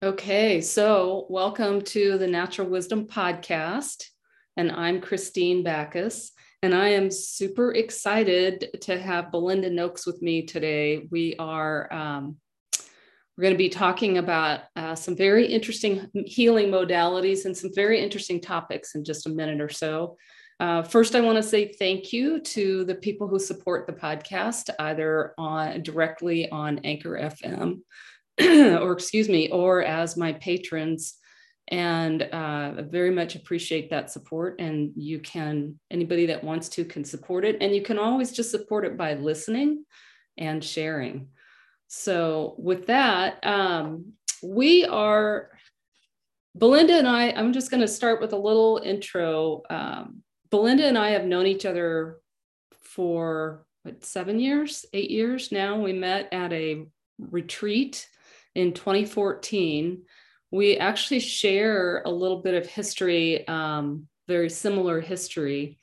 Okay, so welcome to the Natural Wisdom Podcast, and I'm Kristine Backes, and I am super excited to have Belinda Noakes with me today. We're going to be talking about some very interesting healing modalities and some very interesting topics in just a minute or so. First, I want to say thank you to the people who support the podcast, either directly on Anchor FM. or as my patrons, and I very much appreciate that support. And you can, anybody that wants to can support it, and you can always just support it by listening and sharing. So with that, Belinda and I, I'm just going to start with a little intro. Belinda and I have known each other for 8 years now. We met at a retreat in 2014, we actually share a little bit of history, very similar history.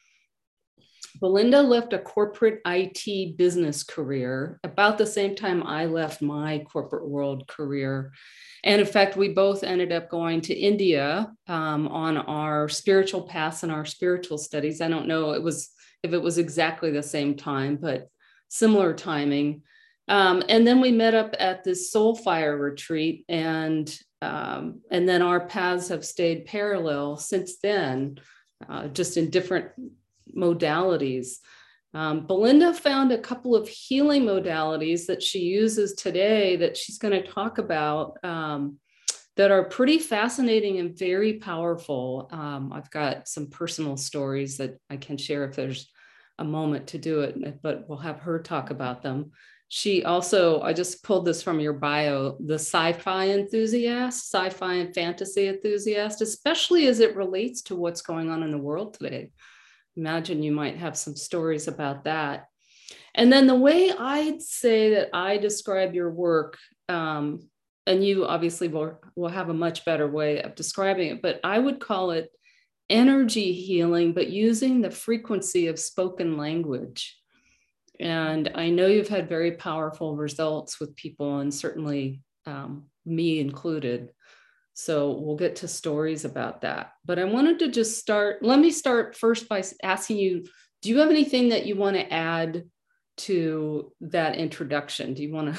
Belinda left a corporate IT business career about the same time I left my corporate world career. And in fact, we both ended up going to India on our spiritual paths and our spiritual studies. I don't know if it was exactly the same time, but similar timing. And then we met up at this Soul Fire retreat, and then our paths have stayed parallel since then, just in different modalities. Belinda found a couple of healing modalities that she uses today that she's going to talk about that are pretty fascinating and very powerful. I've got some personal stories that I can share if there's a moment to do it, but we'll have her talk about them. She also, I just pulled this from your bio, the sci-fi and fantasy enthusiast, especially as it relates to what's going on in the world today. Imagine you might have some stories about that. And then the way I'd say that I describe your work, and you obviously will have a much better way of describing it, but I would call it energy healing, but using the frequency of spoken language. And I know you've had very powerful results with people, and certainly me included. So we'll get to stories about that. But I wanted to just let me start first by asking you, do you have anything that you want to add to that introduction? Do you want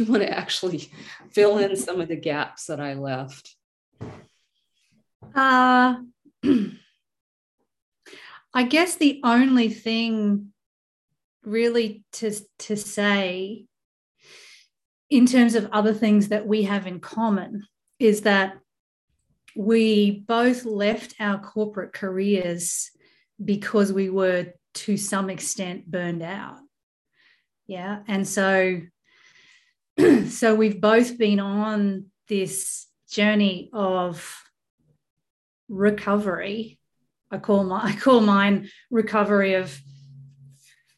to actually fill in some of the gaps that I left? I guess the only thing really to say in terms of other things that we have in common is that we both left our corporate careers because we were to some extent burned out. Yeah. And so we've both been on this journey of recovery. I call mine recovery of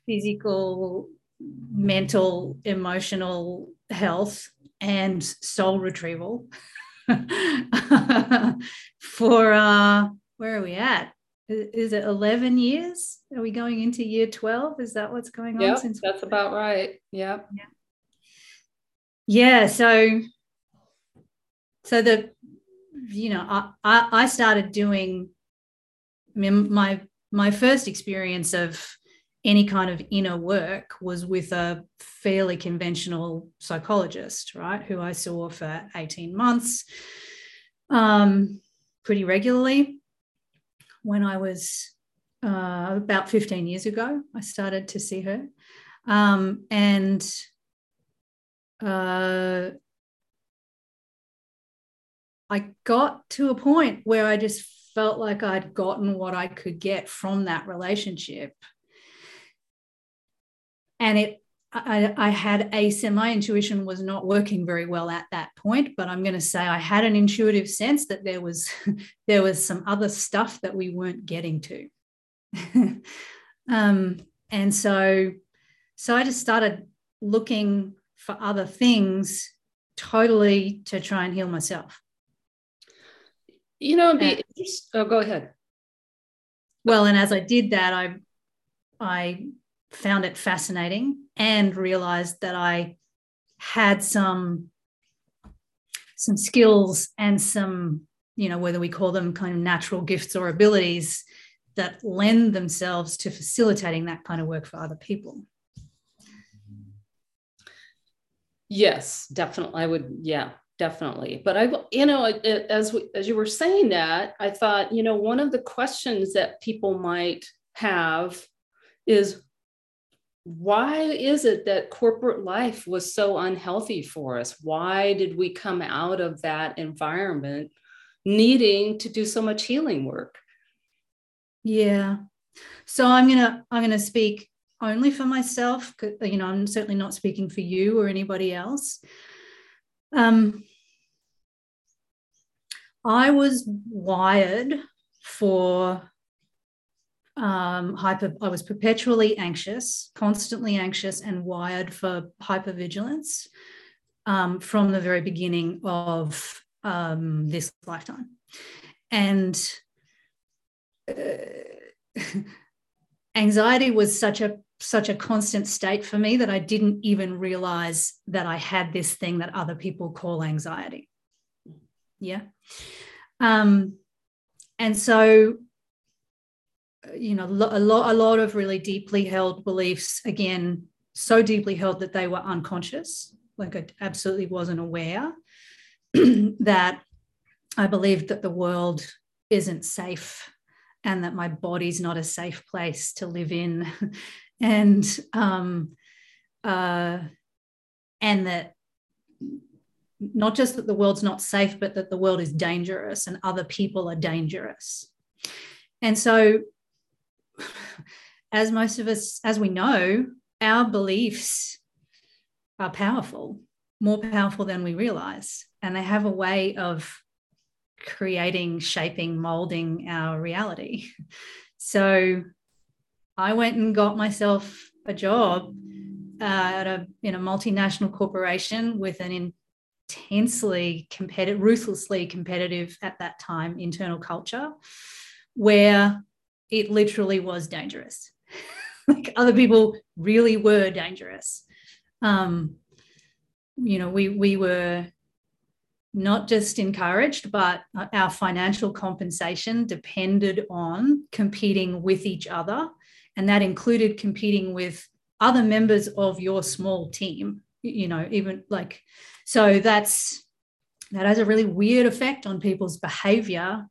physical, mental, emotional health and soul retrieval for, where are we at? Is it 11 years? Are we going into year 12? Is that what's going on? Since that's about right. Yep. Yeah. So I started doing my first experience of any kind of inner work was with a fairly conventional psychologist, right, who I saw for 18 months pretty regularly. When I was about 15 years ago, I started to see her. I got to a point where I just felt like I'd gotten what I could get from that relationship. And my intuition was not working very well at that point, but I'm going to say I had an intuitive sense that there was some other stuff that we weren't getting to. And so I just started looking for other things totally to try and heal myself. Go ahead. Well, and as I did that, I found it fascinating and realized that I had some some skills and some, you know, whether we call them kind of natural gifts or abilities that lend themselves to facilitating that kind of work for other people. Yes, definitely. I would. Yeah, definitely. But as you were saying that, I thought, you know, one of the questions that people might have is, why is it that corporate life was so unhealthy for us? Why did we come out of that environment needing to do so much healing work? Yeah. So I'm going to speak only for myself. You know, I'm certainly not speaking for you or anybody else. I was wired for I was perpetually anxious, constantly anxious, and wired for hypervigilance from the very beginning of this lifetime. And anxiety was such a constant state for me that I didn't even realize that I had this thing that other people call anxiety. Yeah. And so, you know, a lot of really deeply held beliefs, again, so deeply held that they were unconscious, like I absolutely wasn't aware that I believed that the world isn't safe and that my body's not a safe place to live in, and that not just that the world's not safe, but that the world is dangerous and other people are dangerous. And so, as most of us, as we know, our beliefs are powerful, more powerful than we realize, and they have a way of creating, shaping, molding our reality. So I went and got myself a job in a multinational corporation with an intensely competitive, ruthlessly competitive at that time internal culture, where it literally was dangerous. Like, other people really were dangerous. You know, we were not just encouraged, but our financial compensation depended on competing with each other, and that included competing with other members of your small team. You know, even like, so that has a really weird effect on people's behavior,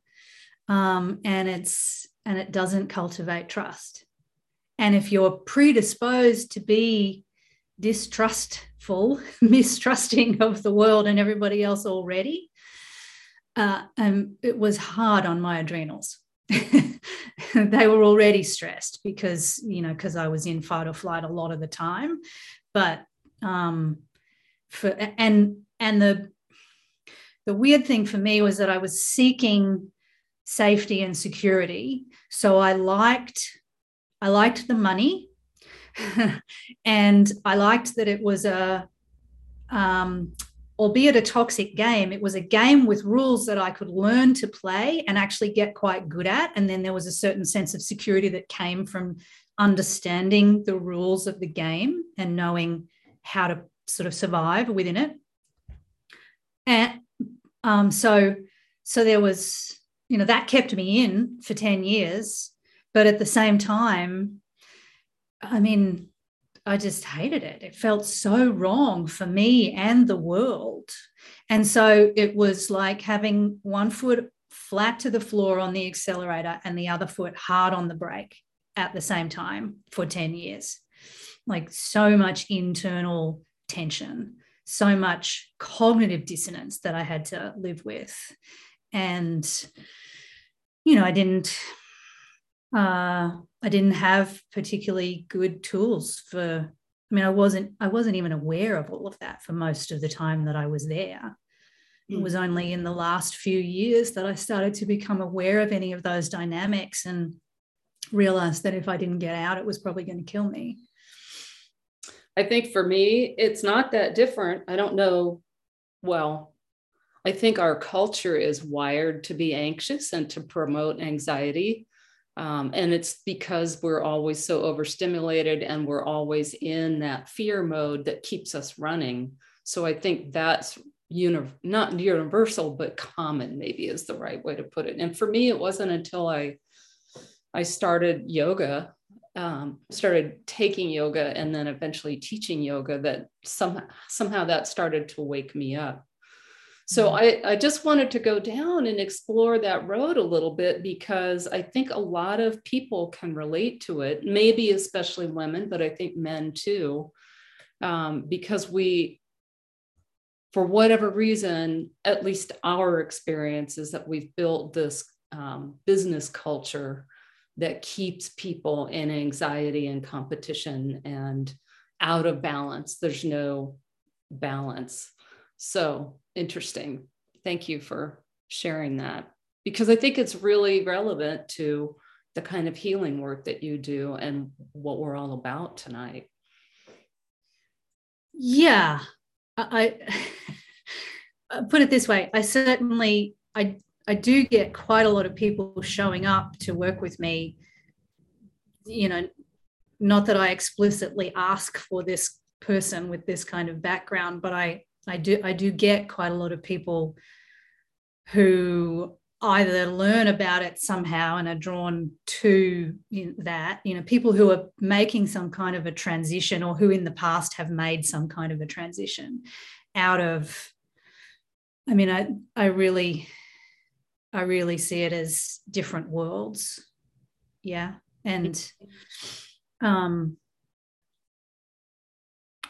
and it doesn't cultivate trust. And if you're predisposed to be distrustful, mistrusting of the world and everybody else already, it was hard on my adrenals. They were already stressed because I was in fight or flight a lot of the time. But the weird thing for me was that I was seeking safety and security. So I liked the money. And I liked that it was albeit a toxic game, it was a game with rules that I could learn to play and actually get quite good at. And then there was a certain sense of security that came from understanding the rules of the game and knowing how to sort of survive within it. And so there was, you know, that kept me in for 10 years. But at the same time, I mean, I just hated it. It felt so wrong for me and the world. And so it was like having one foot flat to the floor on the accelerator and the other foot hard on the brake at the same time for 10 years. Like, so much internal tension, so much cognitive dissonance that I had to live with. And, you know, I didn't have particularly good tools for, I mean, I wasn't even aware of all of that for most of the time that I was there. Mm. It was only in the last few years that I started to become aware of any of those dynamics and realized that if I didn't get out, it was probably going to kill me. I think for me, it's not that different. I don't know. Well, I think our culture is wired to be anxious and to promote anxiety. And it's because we're always so overstimulated and we're always in that fear mode that keeps us running. So I think that's not universal, but common maybe is the right way to put it. And for me, it wasn't until I started yoga, started taking yoga and then eventually teaching yoga that somehow that started to wake me up. So I just wanted to go down and explore that road a little bit, because I think a lot of people can relate to it, maybe especially women, but I think men too, because we, for whatever reason, at least our experience is that we've built this business culture that keeps people in anxiety and competition and out of balance. There's no balance. So interesting. Thank you for sharing that, because I think it's really relevant to the kind of healing work that you do and what we're all about tonight. Yeah, I put it this way. I do get quite a lot of people showing up to work with me. You know, not that I explicitly ask for this person with this kind of background, but I do get quite a lot of people who either learn about it somehow and are drawn to that, you know, people who are making some kind of a transition or who in the past have made some kind of a transition out of, I mean, I really see it as different worlds. Yeah. And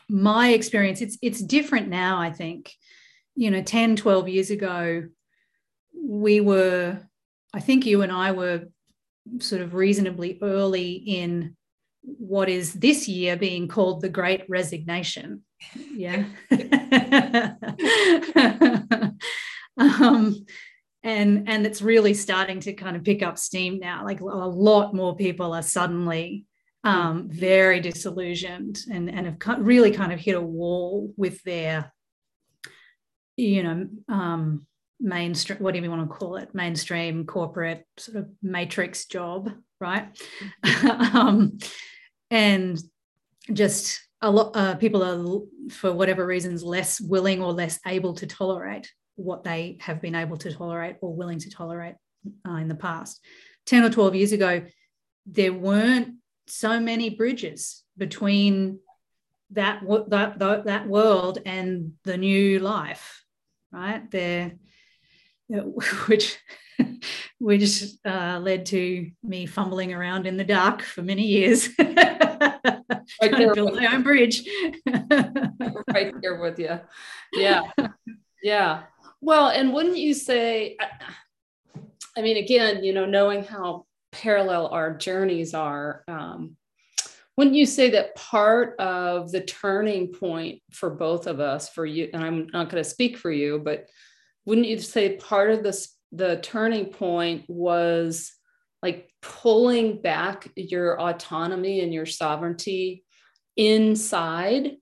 my experience, it's different now, I think. You know, 10, 12 years ago, you and I were sort of reasonably early in what is this year being called the Great Resignation. Yeah. And it's really starting to kind of pick up steam now. Like a lot more people are suddenly very disillusioned and have really kind of hit a wall with their, you know, mainstream, whatever you want to call it, mainstream corporate sort of matrix job, right? And just a lot people are, for whatever reasons, less willing or less able to tolerate what they have been able to tolerate or willing to tolerate in the past. 10 or 12 years ago, there weren't so many bridges between that world and the new life, right? There, which led to me fumbling around in the dark for many years. Build my own bridge. Right there with you. Yeah, yeah. Well, and wouldn't you say? I mean, again, you know, knowing how parallel our journeys are, wouldn't you say that part of the turning point for both of us, for you, and I'm not going to speak for you, but wouldn't you say part of the turning point was like pulling back your autonomy and your sovereignty inside,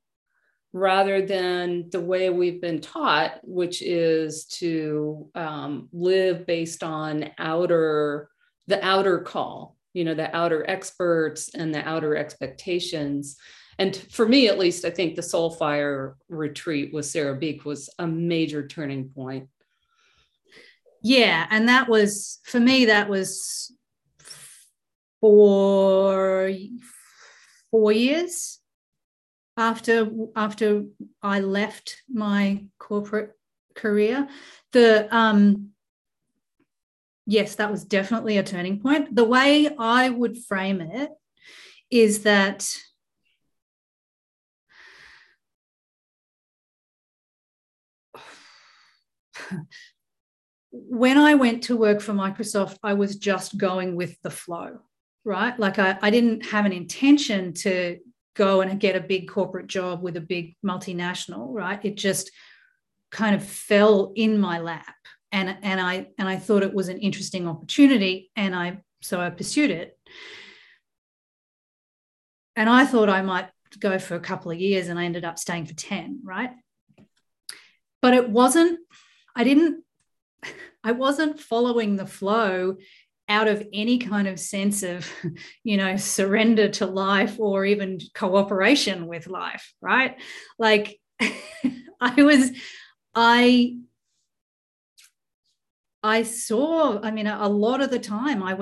rather than the way we've been taught, which is to live based on the outer call, you know, the outer experts and the outer expectations. And for me, at least, I think the Soul Fire retreat with Sarah Beek was a major turning point. Yeah. And that was, for me, that was four years after I left my corporate career. Yes, that was definitely a turning point. The way I would frame it is that when I went to work for Microsoft, I was just going with the flow, right? Like I didn't have an intention to go and get a big corporate job with a big multinational, right? It just kind of fell in my lap. And I thought it was an interesting opportunity, and so I pursued it. And I thought I might go for a couple of years, and I ended up staying for 10, right? But it wasn't, I wasn't following the flow out of any kind of sense of, you know, surrender to life or even cooperation with life, right? Like I was I saw, I mean, a lot of the time I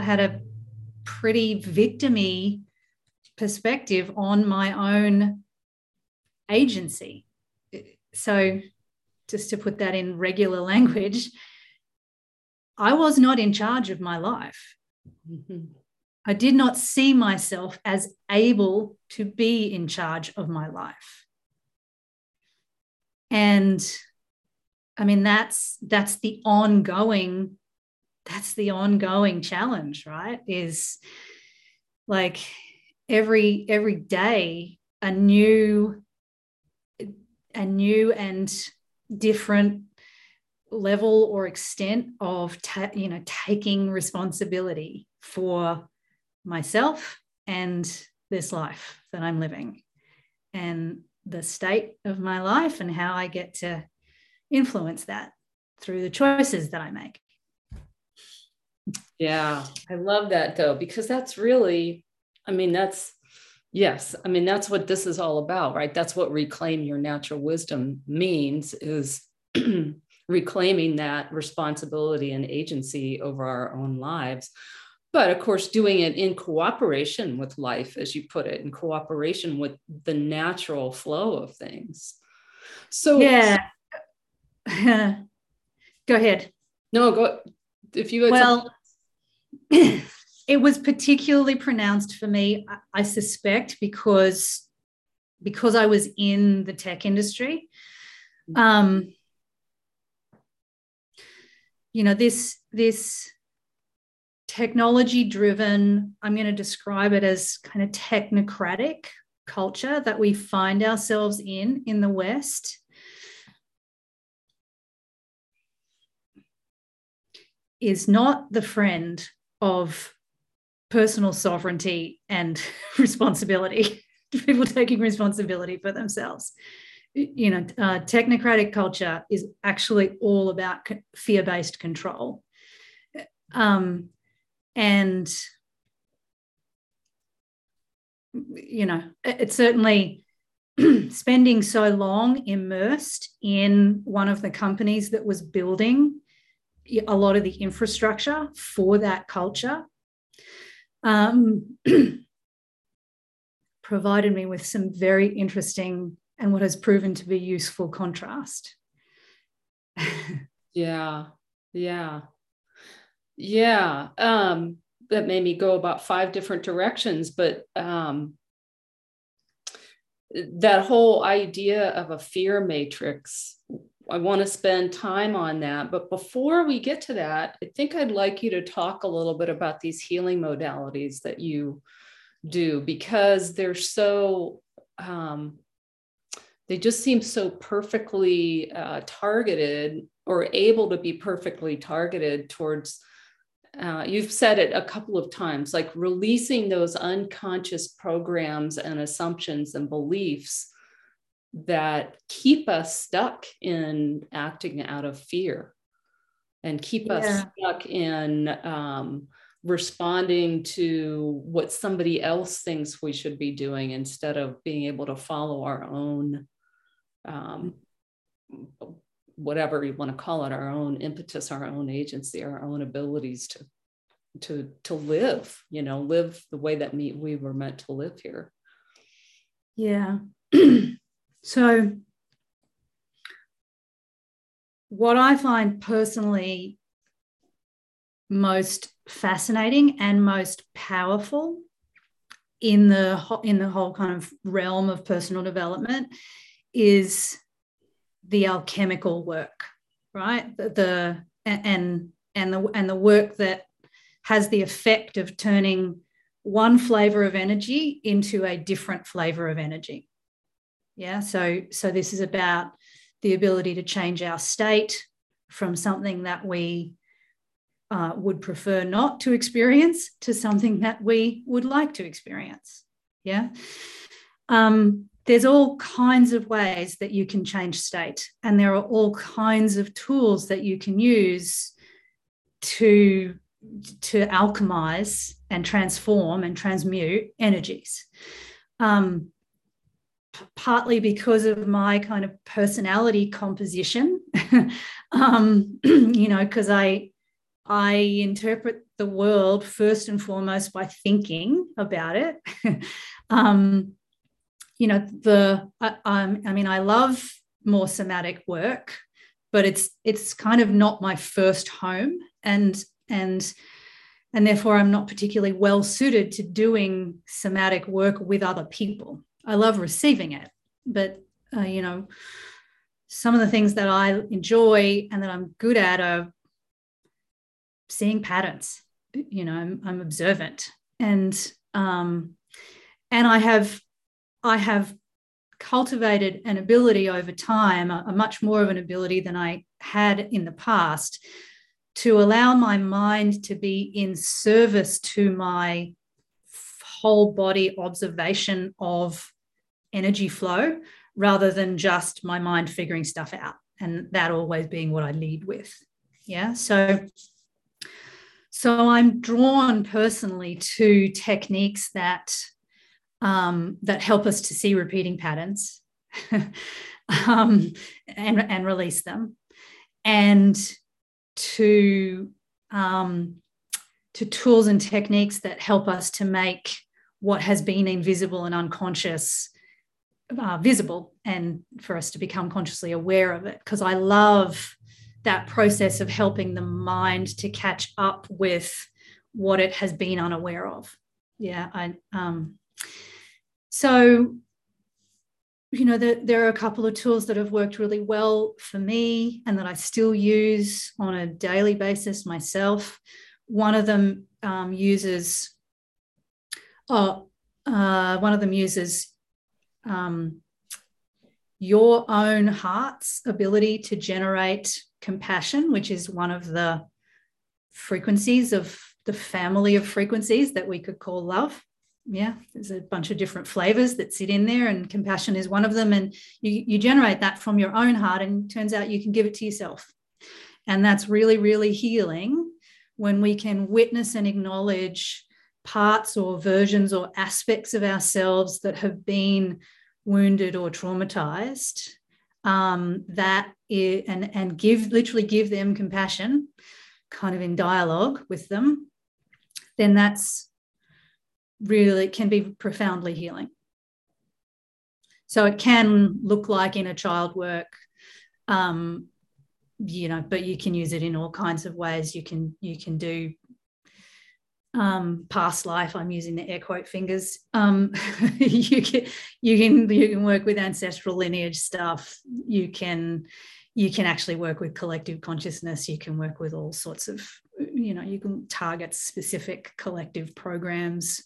had a pretty victim-y perspective on my own agency. So just to put that in regular language, I was not in charge of my life. Mm-hmm. I did not see myself as able to be in charge of my life. And I mean, that's the ongoing challenge, right? Is like every day a new and different level or extent of taking responsibility for myself and this life that I'm living and the state of my life and how I get to influence that through the choices that I make. Yeah, I love that though, because that's really, that's what this is all about, right? That's what reclaim your natural wisdom means, is reclaiming that responsibility and agency over our own lives. But of course, doing it in cooperation with life, as you put it, in cooperation with the natural flow of things. So yeah. Go ahead. No, go. If you had it was particularly pronounced for me, I suspect, because I was in the tech industry. This technology-driven, I'm going to describe it as kind of technocratic culture that we find ourselves in the West. Is not the friend of personal sovereignty and responsibility, people taking responsibility for themselves. Technocratic culture is actually all about fear-based control. And, it's certainly spending so long immersed in one of the companies that was building a lot of the infrastructure for that culture provided me with some very interesting and what has proven to be useful contrast. Yeah. That made me go about 5 different directions, but that whole idea of a fear matrix, I want to spend time on that. But before we get to that, I think I'd like you to talk a little bit about these healing modalities that you do, because they're so, they just seem so perfectly targeted, or able to be perfectly targeted towards, you've said it a couple of times, like releasing those unconscious programs and assumptions and beliefs that keep us stuck in acting out of fear and keep us stuck in responding to what somebody else thinks we should be doing instead of being able to follow our own, whatever you want to call it, our own impetus, our own agency, our own abilities to live, live the way that we were meant to live here. Yeah. So what I find personally most fascinating and most powerful in the whole kind of realm of personal development is the alchemical work, right? The work that has the effect of turning one flavor of energy into a different flavor of energy. Yeah, so this is about the ability to change our state from something that we would prefer not to experience to something that we would like to experience. Yeah. There's all kinds of ways that you can change state, and there are all kinds of tools that you can use to alchemize and transform and transmute energies. partly because of my kind of personality composition, you know, because I interpret the world first and foremost by thinking about it. You know, I love more somatic work, but it's kind of not my first home, and therefore I'm not particularly well suited to doing somatic work with other people. I love receiving it, but you know, some of the things that I enjoy and that I'm good at are seeing patterns. You know, I'm observant, and I have cultivated an ability over time, a much more of an ability than I had in the past, to allow my mind to be in service to my whole body observation of energy flow, rather than just my mind figuring stuff out and that always being what I lead with. Yeah. So I'm drawn personally to techniques that help us to see repeating patterns and release them, and to tools and techniques that help us to make what has been invisible and unconscious visible, and for us to become consciously aware of it. Because I love that process of helping the mind to catch up with what it has been unaware of. Yeah. So, you know, there are a couple of tools that have worked really well for me and that I still use on a daily basis myself. One of them uses your own heart's ability to generate compassion, which is one of the frequencies of the family of frequencies that we could call love. Yeah, there's a bunch of different flavors that sit in there, and compassion is one of them. And you generate that from your own heart, and it turns out you can give it to yourself. And that's really, really healing when we can witness and acknowledge parts or versions or aspects of ourselves that have been wounded or traumatized, give them compassion, kind of in dialogue with them. Then that's really can be profoundly healing. So it can look like inner child work, you know, but you can use it in all kinds of ways. You can do past life. I'm using the air quote fingers. You can work with ancestral lineage stuff. You can actually work with collective consciousness. You can work with all sorts of, you know, you can target specific collective programs.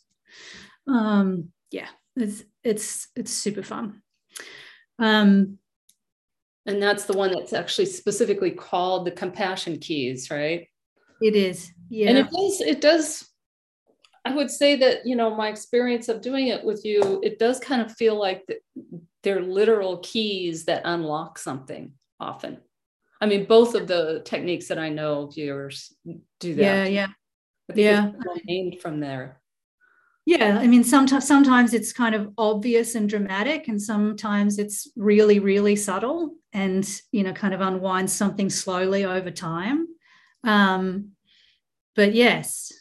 Yeah, it's super fun. And that's the one that's actually specifically called the Compassion Keys, right? It is. Yeah. And it does, I would say that, you know, my experience of doing it with you, it does kind of feel like they're literal keys that unlock something often. I mean, both of the techniques that I know of yours do that. Yeah, yeah. I think it's named from there. Yeah, I mean, sometimes it's kind of obvious and dramatic, and sometimes it's really, really subtle and, you know, kind of unwinds something slowly over time. But yes,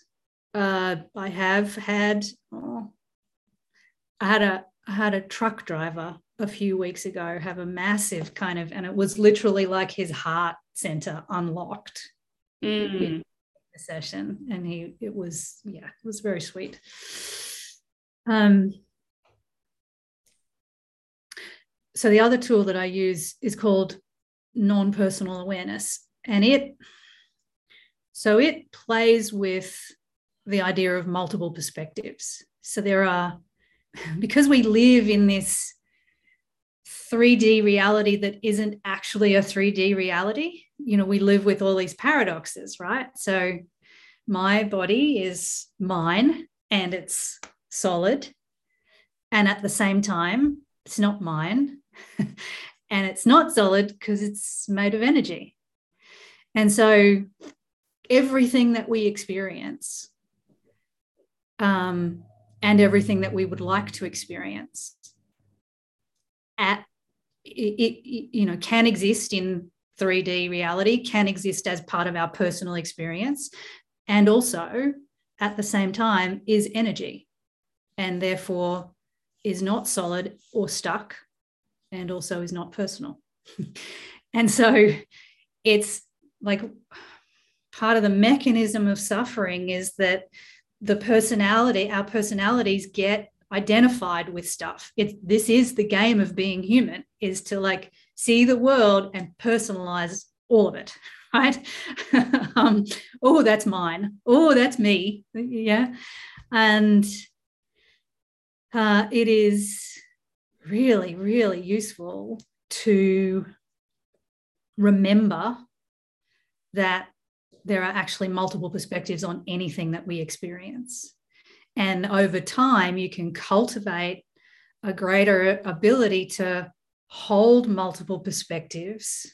I had a truck driver a few weeks ago have a massive kind of, and it was literally like his heart center unlocked. Mm. Session, and it was very sweet. So the other tool that I use is called non-personal awareness, and it plays with the idea of multiple perspectives. So because we live in this 3D reality that isn't actually a 3D reality, you know, we live with all these paradoxes, right? So my body is mine and it's solid, and at the same time it's not mine and it's not solid because it's made of energy. And so everything that we experience and everything that we would like to experience can exist in 3D reality, can exist as part of our personal experience, and also at the same time is energy, and therefore is not solid or stuck, and also is not personal. And so it's like part of the mechanism of suffering is that our personalities get identified with stuff. This is the game of being human, is to like see the world and personalize all of it, right? Oh, that's mine. Oh, that's me. Yeah. And it is really, really useful to remember that there are actually multiple perspectives on anything that we experience. And over time, you can cultivate a greater ability to hold multiple perspectives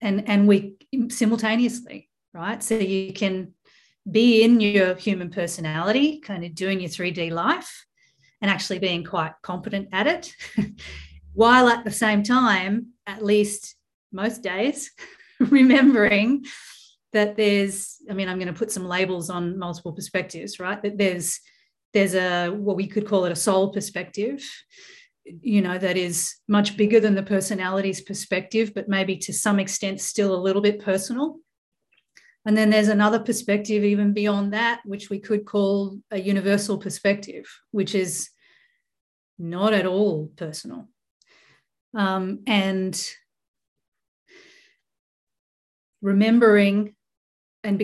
and we simultaneously, right? So you can be in your human personality, kind of doing your 3D life and actually being quite competent at it, while at the same time, at least most days, remembering that there's, I mean, I'm going to put some labels on multiple perspectives, right? That there's a, what we could call it, a soul perspective, you know, that is much bigger than the personality's perspective, but maybe to some extent still a little bit personal. And then there's another perspective even beyond that, which we could call a universal perspective, which is not at all personal. And remembering and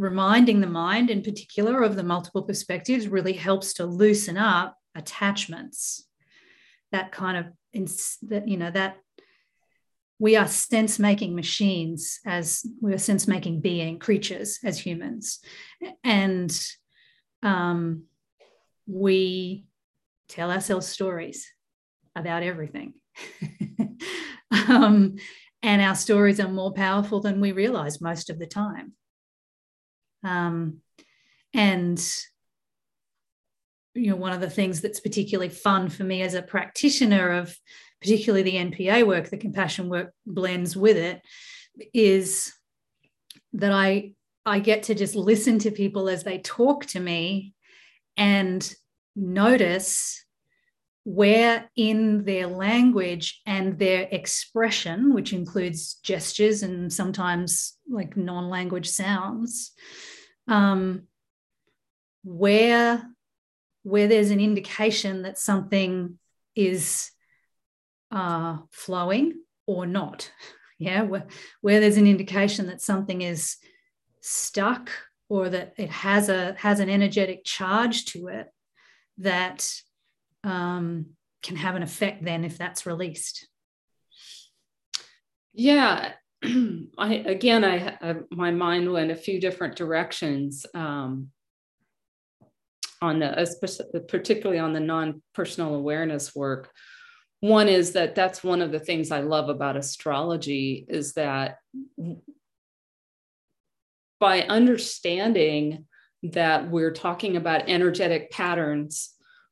reminding the mind in particular of the multiple perspectives really helps to loosen up attachments. That kind of, you know, that we are sense-making machines, as we are sense-making being creatures as humans. And we tell ourselves stories about everything. And our stories are more powerful than we realize most of the time. And, you know, one of the things that's particularly fun for me as a practitioner of particularly the NPA work, the compassion work blends with it, is that I get to just listen to people as they talk to me and notice where in their language and their expression, which includes gestures and sometimes like non-language sounds, where there's an indication that something is flowing or not, yeah, where there's an indication that something is stuck or that it has an energetic charge to it that can have an effect then if that's released. Yeah. I my mind went a few different directions on particularly on the non-personal awareness work. One is that that's one of the things I love about astrology, is that by understanding that we're talking about energetic patterns,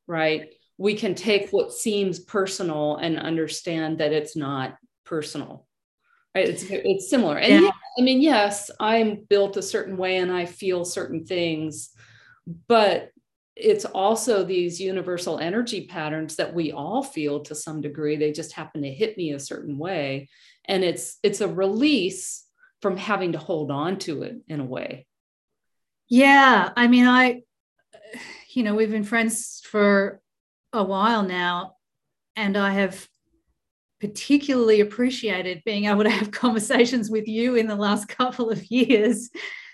right? We can take what seems personal and understand that it's not personal, right? It's similar. And yeah, I mean, yes, I'm built a certain way and I feel certain things, but it's also these universal energy patterns that we all feel to some degree. They just happen to hit me a certain way. And it's a release from having to hold on to it in a way. Yeah. I mean, we've been friends for a while now, and I have particularly appreciated being able to have conversations with you in the last couple of years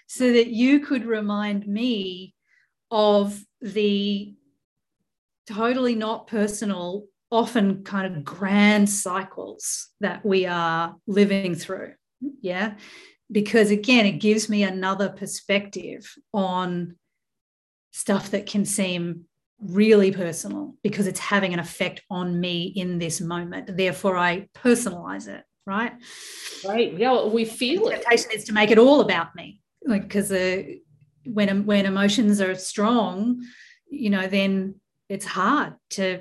so that you could remind me of the totally not personal, often kind of grand cycles that we are living through. Yeah. Because again, it gives me another perspective on stuff that can seem really personal because it's having an effect on me in this moment. Therefore, I personalize it, right? Right. Yeah, well, we feel it. The temptation is to make it all about me, like, because when emotions are strong, you know, then it's hard to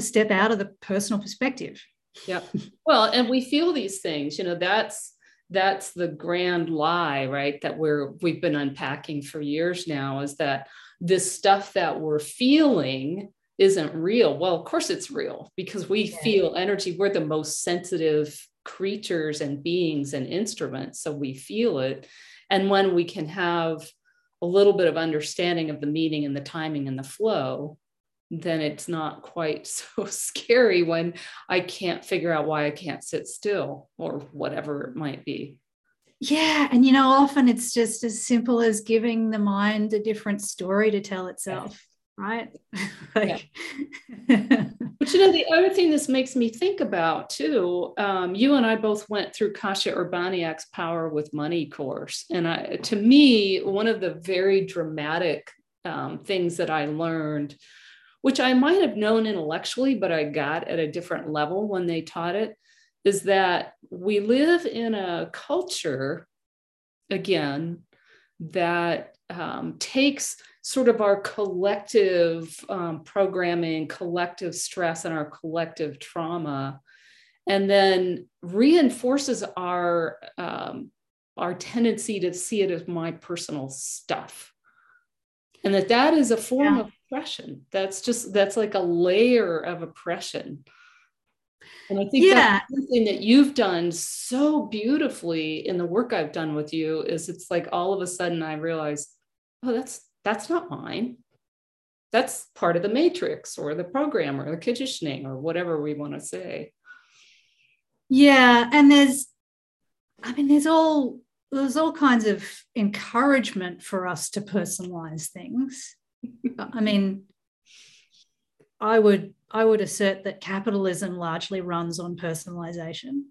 step out of the personal perspective. Yeah. Well, and we feel these things, you know, that's the grand lie, right? That we've been unpacking for years now, is that this stuff that we're feeling isn't real. Well, of course it's real, because we feel energy. We're the most sensitive creatures and beings and instruments. So we feel it. And when we can have a little bit of understanding of the meaning and the timing and the flow, then it's not quite so scary when I can't figure out why I can't sit still or whatever it might be. Yeah. And, you know, often it's just as simple as giving the mind a different story to tell itself. Yeah. Right. Like... Yeah. But, you know, the other thing this makes me think about too, you and I both went through Kasia Urbaniak's Power with Money course. And to me, one of the very dramatic things that I learned, which I might have known intellectually, but I got at a different level when they taught it, is that we live in a culture, again, that takes sort of our collective programming, collective stress, and our collective trauma, and then reinforces our tendency to see it as my personal stuff. And that is a form of oppression. That's like a layer of oppression. And I think that's something that you've done so beautifully in the work I've done with you, is it's like all of a sudden I realized, oh, that's not mine. That's part of the matrix or the program or the conditioning or whatever we want to say. Yeah. And there's all kinds of encouragement for us to personalize things. I mean, I would assert that capitalism largely runs on personalization,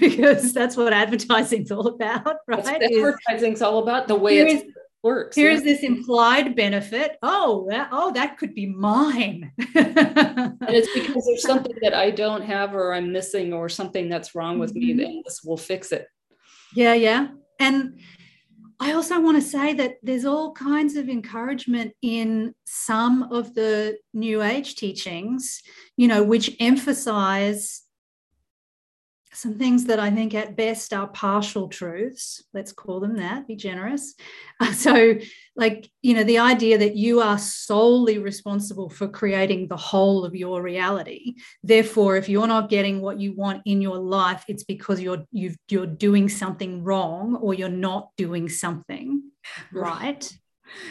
because that's what advertising's all about, right? That's what advertising's all about, the way it works. Here is this implied benefit. Oh, that could be mine. And it's because there's something that I don't have or I'm missing or something that's wrong with me, then this will fix it. Yeah, yeah. And I also want to say that there's all kinds of encouragement in some of the New Age teachings, you know, which emphasize some things that I think at best are partial truths. Let's call them that, be generous. So, like, you know, the idea that you are solely responsible for creating the whole of your reality. Therefore, if you're not getting what you want in your life, it's because you're doing something wrong, or you're not doing something right.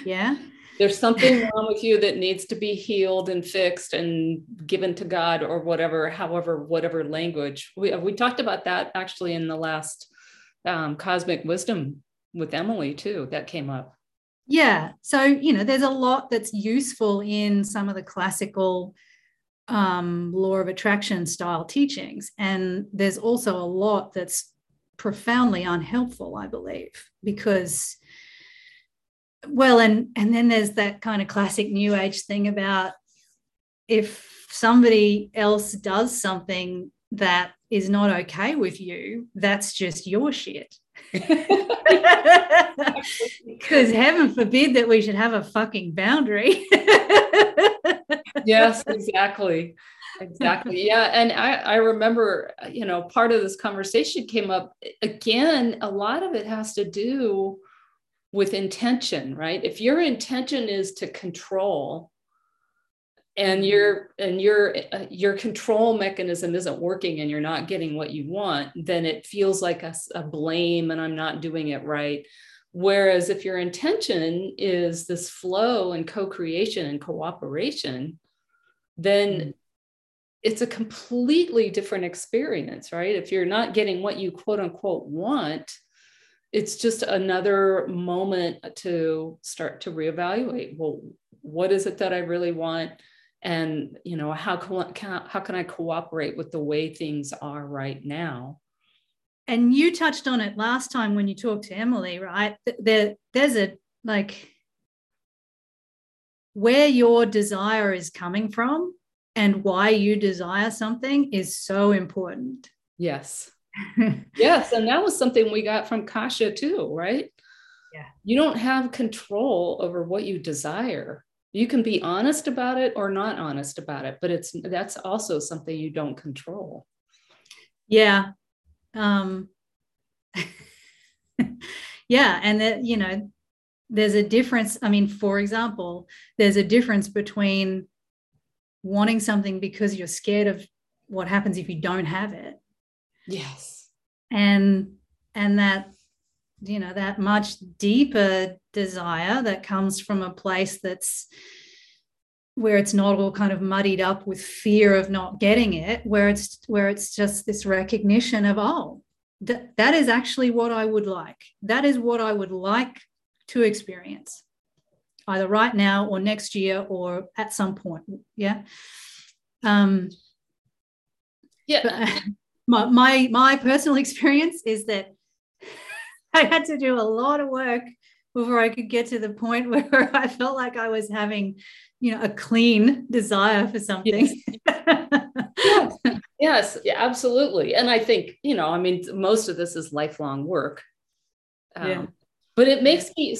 Yeah. There's something wrong with you that needs to be healed and fixed and given to God or whatever, however, whatever language. We talked about that actually in the last Cosmic Wisdom with Emily too, that came up. Yeah. So, you know, there's a lot that's useful in some of the classical law of attraction style teachings. And there's also a lot that's profoundly unhelpful, I believe, because... Well, and then there's that kind of classic New Age thing about if somebody else does something that is not okay with you, that's just your shit. Because heaven forbid that we should have a fucking boundary. Yes, exactly. Exactly. Yeah. And I remember, you know, part of this conversation came up again. A lot of it has to do with intention, right? If your intention is to control, and your control mechanism isn't working and you're not getting what you want, then it feels like a blame and I'm not doing it right. Whereas if your intention is this flow and co-creation and cooperation, then it's a completely different experience, right? If you're not getting what you quote unquote want, it's just another moment to start to reevaluate. Well, what is it that I really want? And, you know, how can I cooperate with the way things are right now? And you touched on it last time when you talked to Emily, right? There's a, like, where your desire is coming from and why you desire something is so important. Yes. Yes, and that was something we got from Kasia too, right? Yeah. You don't have control over what you desire. You can be honest about it or not honest about it, but that's also something you don't control. Yeah. Yeah. And that, you know, there's a difference. I mean, for example, there's a difference between wanting something because you're scared of what happens if you don't have it. Yes. And that, you know, that much deeper desire that comes from a place that's where it's not all kind of muddied up with fear of not getting it, where it's just this recognition of, oh, that is actually what I would like. That is what I would like to experience, either right now or next year or at some point. Yeah. My personal experience is that I had to do a lot of work before I could get to the point where I felt like I was having, you know, a clean desire for something. Yes. Yes, absolutely. And I think, you know, I mean, most of this is lifelong work. But it makes me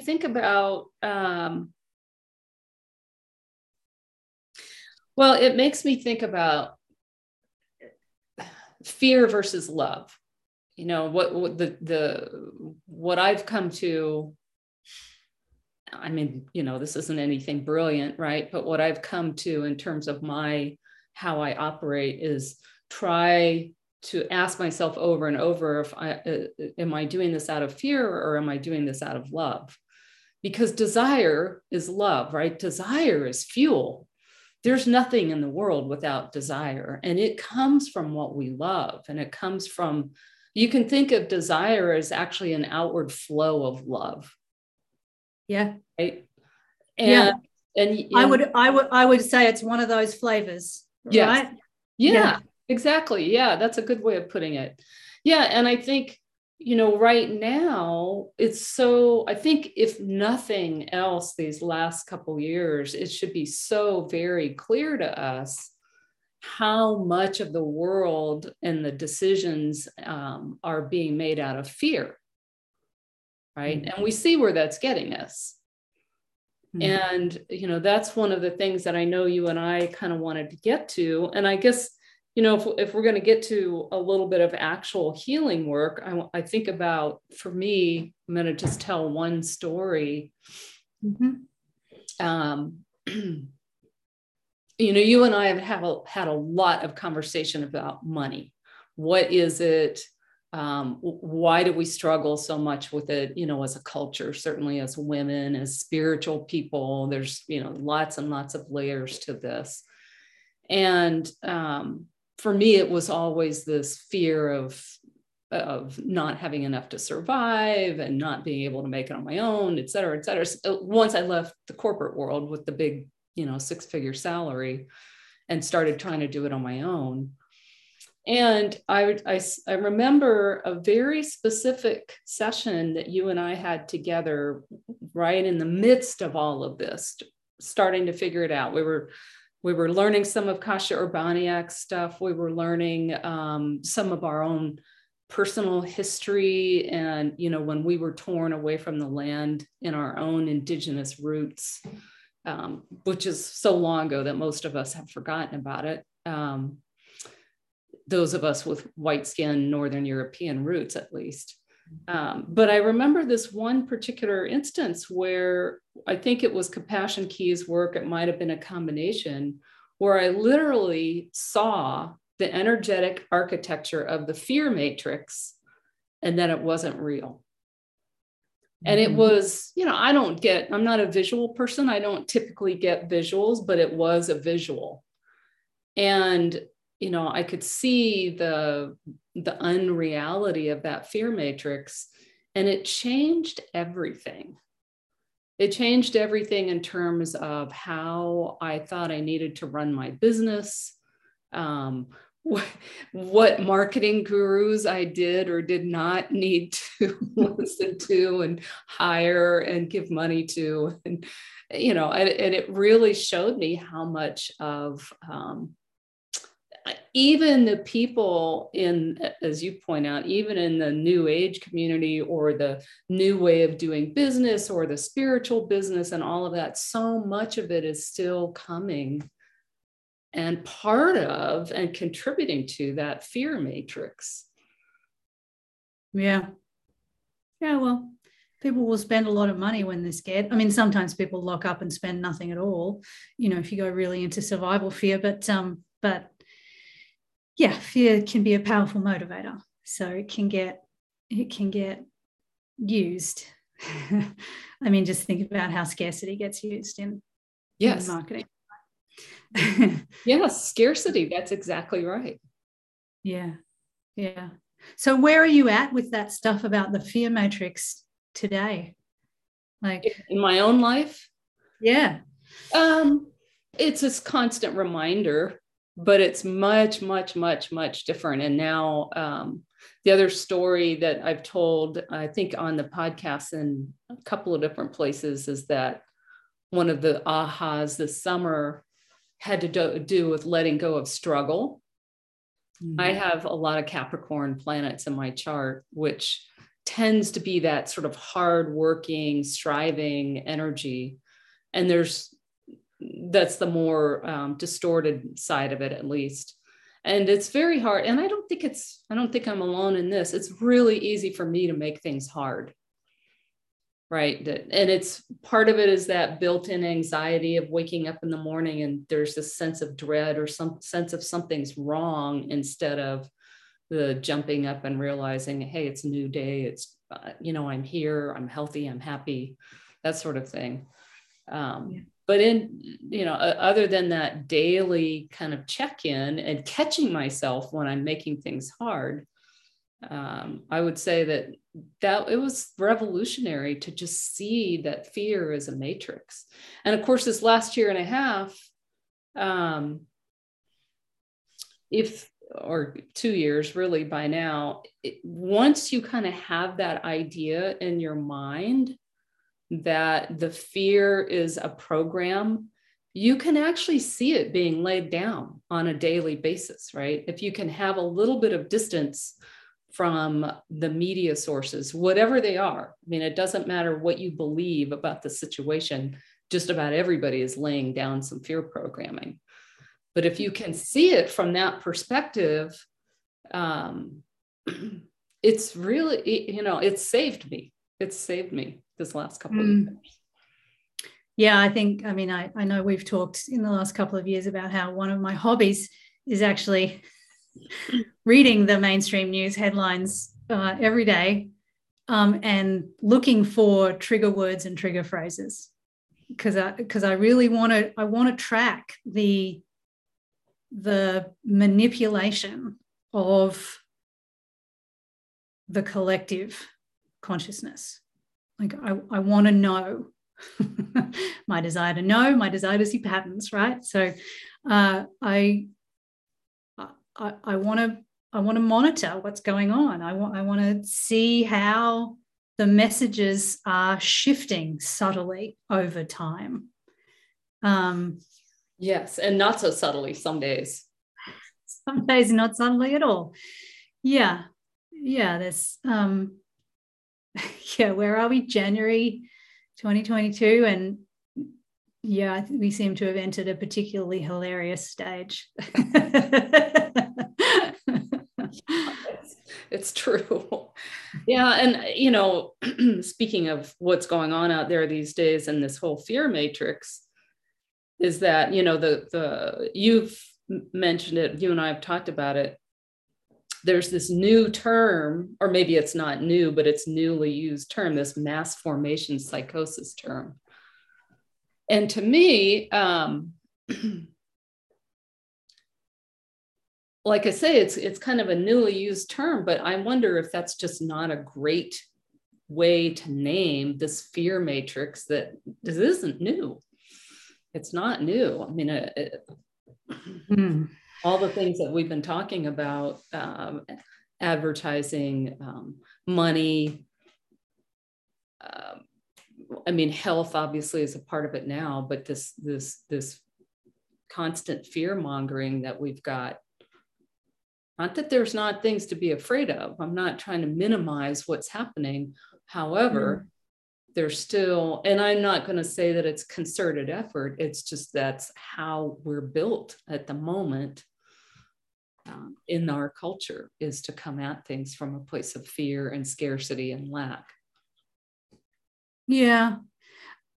think about, it makes me think about fear versus love. You know, what I've come to, I mean, you know, this isn't anything brilliant, right? But what I've come to in terms of how I operate is try to ask myself over and over if am I doing this out of fear or am I doing this out of love? Because desire is love, right? Desire is fuel. There's nothing in the world without desire. And it comes from what we love. And it comes from, you can think of desire as actually an outward flow of love. Yeah. Right. And I would say it's one of those flavors. Yes. Right? Yeah. Exactly. Yeah. That's a good way of putting it. Yeah. And I think, you know, right now I think if nothing else, these last couple years, it should be so very clear to us how much of the world and the decisions are being made out of fear. Right. Mm-hmm. And we see where that's getting us. Mm-hmm. And, you know, that's one of the things that I know you and I kind of wanted to get to. And I guess, you know, if we're going to get to a little bit of actual healing work, I think about, for me, I'm going to just tell one story. Mm-hmm. You know, you and I have had a lot of conversation about money. What is it? Why do we struggle so much with it, you know, as a culture, certainly as women, as spiritual people? There's, you know, lots and lots of layers to this. And for me, it was always this fear of not having enough to survive and not being able to make it on my own, et cetera, et cetera. So once I left the corporate world with the big, you know, 6-figure salary and started trying to do it on my own. And I remember a very specific session that you and I had together right in the midst of all of this, starting to figure it out. We were learning some of Kasia Urbaniak's stuff. We were learning some of our own personal history. And, you know, when we were torn away from the land in our own indigenous roots, which is so long ago that most of us have forgotten about it. Those of us with white skin, Northern European roots, at least. But I remember this one particular instance where I think it was Compassion Keys work. It might have been a combination where I literally saw the energetic architecture of the fear matrix and that it wasn't real. Mm-hmm. And it was, you know, I'm not a visual person. I don't typically get visuals, but it was a visual. And, you know, I could see the unreality of that fear matrix, and it changed everything. It changed everything in terms of how I thought I needed to run my business, what marketing gurus I did or did not need to listen to and hire and give money to. And, you know, and it really showed me how much of even the people in, as you point out, even in the new age community or the new way of doing business or the spiritual business and all of that, so much of it is still coming and part of and contributing to that fear matrix. Yeah. Yeah, well, people will spend a lot of money when they're scared. I mean, sometimes people lock up and spend nothing at all, you know, if you go really into survival fear, but yeah, fear can be a powerful motivator. So it can get used. I mean, just think about how scarcity gets used in, yes, in marketing. Yes, scarcity. That's exactly right. Yeah. Yeah. So where are you at with that stuff about the fear matrix today? Like in my own life? Yeah. It's this constant reminder, but it's much, much, much, much different. And now the other story that I've told, I think on the podcast in a couple of different places, is that one of the ahas this summer had to do with letting go of struggle. Mm-hmm. I have a lot of Capricorn planets in my chart, which tends to be that sort of hardworking, striving energy. And that's the more distorted side of it, at least. And it's very hard. And I don't think I'm alone in this. It's really easy for me to make things hard. Right. And it's part of it is that built-in anxiety of waking up in the morning and there's this sense of dread or some sense of something's wrong, instead of the jumping up and realizing, hey, it's a new day. It's, I'm here, I'm healthy, I'm happy, that sort of thing. Yeah. But other than that daily kind of check-in and catching myself when I'm making things hard, I would say that it was revolutionary to just see that fear is a matrix. And of course, this last year and a half, 2 years really by now, once you kind of have that idea in your mind that the fear is a program, you can actually see it being laid down on a daily basis, right? If you can have a little bit of distance from the media sources, whatever they are. I mean, it doesn't matter what you believe about the situation, just about everybody is laying down some fear programming. But if you can see it from that perspective, it's really, it's saved me. It's saved me this last couple of years. Yeah, I know we've talked in the last couple of years about how one of my hobbies is actually reading the mainstream news headlines every day and looking for trigger words and trigger phrases, because I really want to track the manipulation of the collective consciousness. Like I want to know my desire to know, my desire to see patterns, right? So I want to monitor what's going on. I want to see how the messages are shifting subtly over time. Yes, and not so subtly some days. Some days not subtly at all. Yeah, yeah. There's Where are we? January 2022, and yeah, I think we seem to have entered a particularly hilarious stage. It's true. Yeah. And, speaking of what's going on out there these days and this whole fear matrix, is that, you've mentioned it, you and I have talked about it. There's this new term, or maybe it's not new, but it's newly used term, this mass formation psychosis term. And to me, like I say, it's kind of a newly used term, but I wonder if that's just not a great way to name this fear matrix that this isn't new. It's not new. I mean, all the things that we've been talking about, advertising, money, health obviously is a part of it now, but this constant fear mongering that we've got Not that there's not things to be afraid of. I'm not trying to minimize what's happening. However, there's still, and I'm not going to say that it's concerted effort. It's just that's how we're built at the moment in our culture, is to come at things from a place of fear and scarcity and lack. Yeah.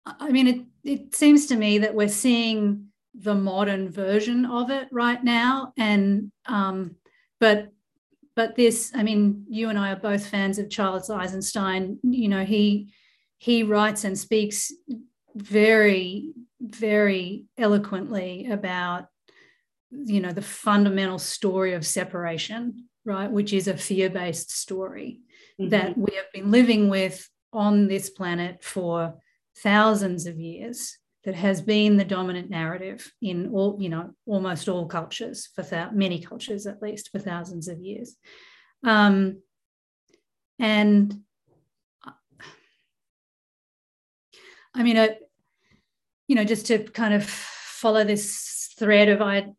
I mean, it seems to me that we're seeing the modern version of it right now. And, but this, I mean, you and I are both fans of Charles Eisenstein. You know, he writes and speaks very, very eloquently about, you know, the fundamental story of separation, right, which is a fear-based story that we have been living with on this planet for thousands of years, that has been the dominant narrative in all, you know, almost all cultures, for many cultures at least, for thousands of years. And I mean, you know, just to kind of follow this thread about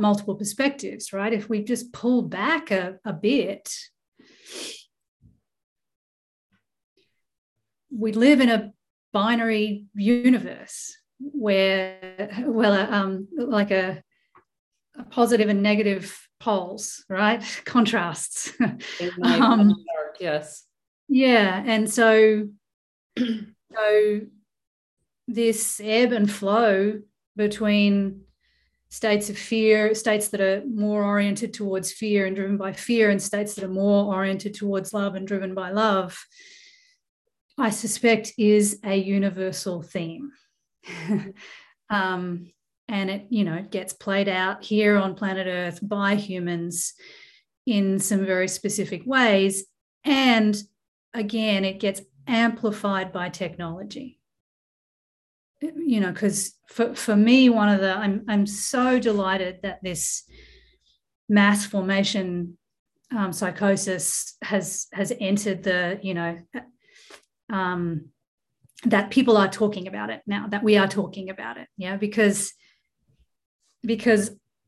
multiple perspectives, right? If we just pull back a bit, we live in a binary universe where, like a positive and negative poles, right? Contrasts. Yes. Yeah, and so this ebb and flow between states of fear, states that are more oriented towards fear and driven by fear, and states that are more oriented towards love and driven by love, I suspect, is a universal theme. And it, you know, gets played out here on planet Earth by humans in some very specific ways. And again, it gets amplified by technology. You know, because for me, one of the, I'm so delighted that this mass formation psychosis has entered the, you know, that people are talking about it now, that we are talking about it. Yeah, because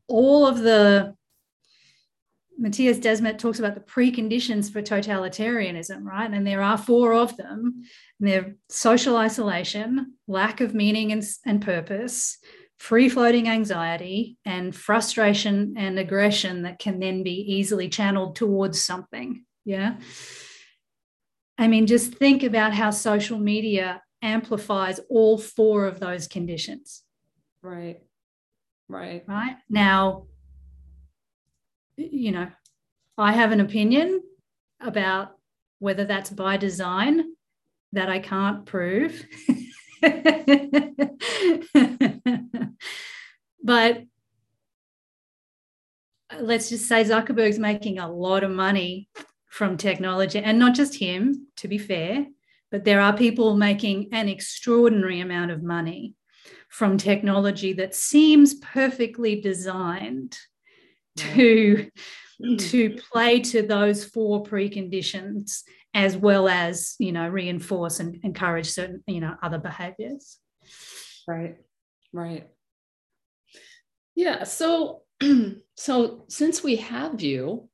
all of the, Matthias Desmet talks about the preconditions for totalitarianism, right? And there are four of them. And they're social isolation, lack of meaning and purpose, free-floating anxiety, and frustration and aggression that can then be easily channeled towards something. Yeah. I mean, just think about how social media amplifies all four of those conditions. Right, right. Right. Now, you know, I have an opinion about whether that's by design that I can't prove. But let's just say Zuckerberg's making a lot of money from technology, and not just him, to be fair, but there are people making an extraordinary amount of money from technology that seems perfectly designed to play to those four preconditions, as well as, you know, reinforce and encourage certain, you know, other behaviors. Right, right. Yeah, so since we have you,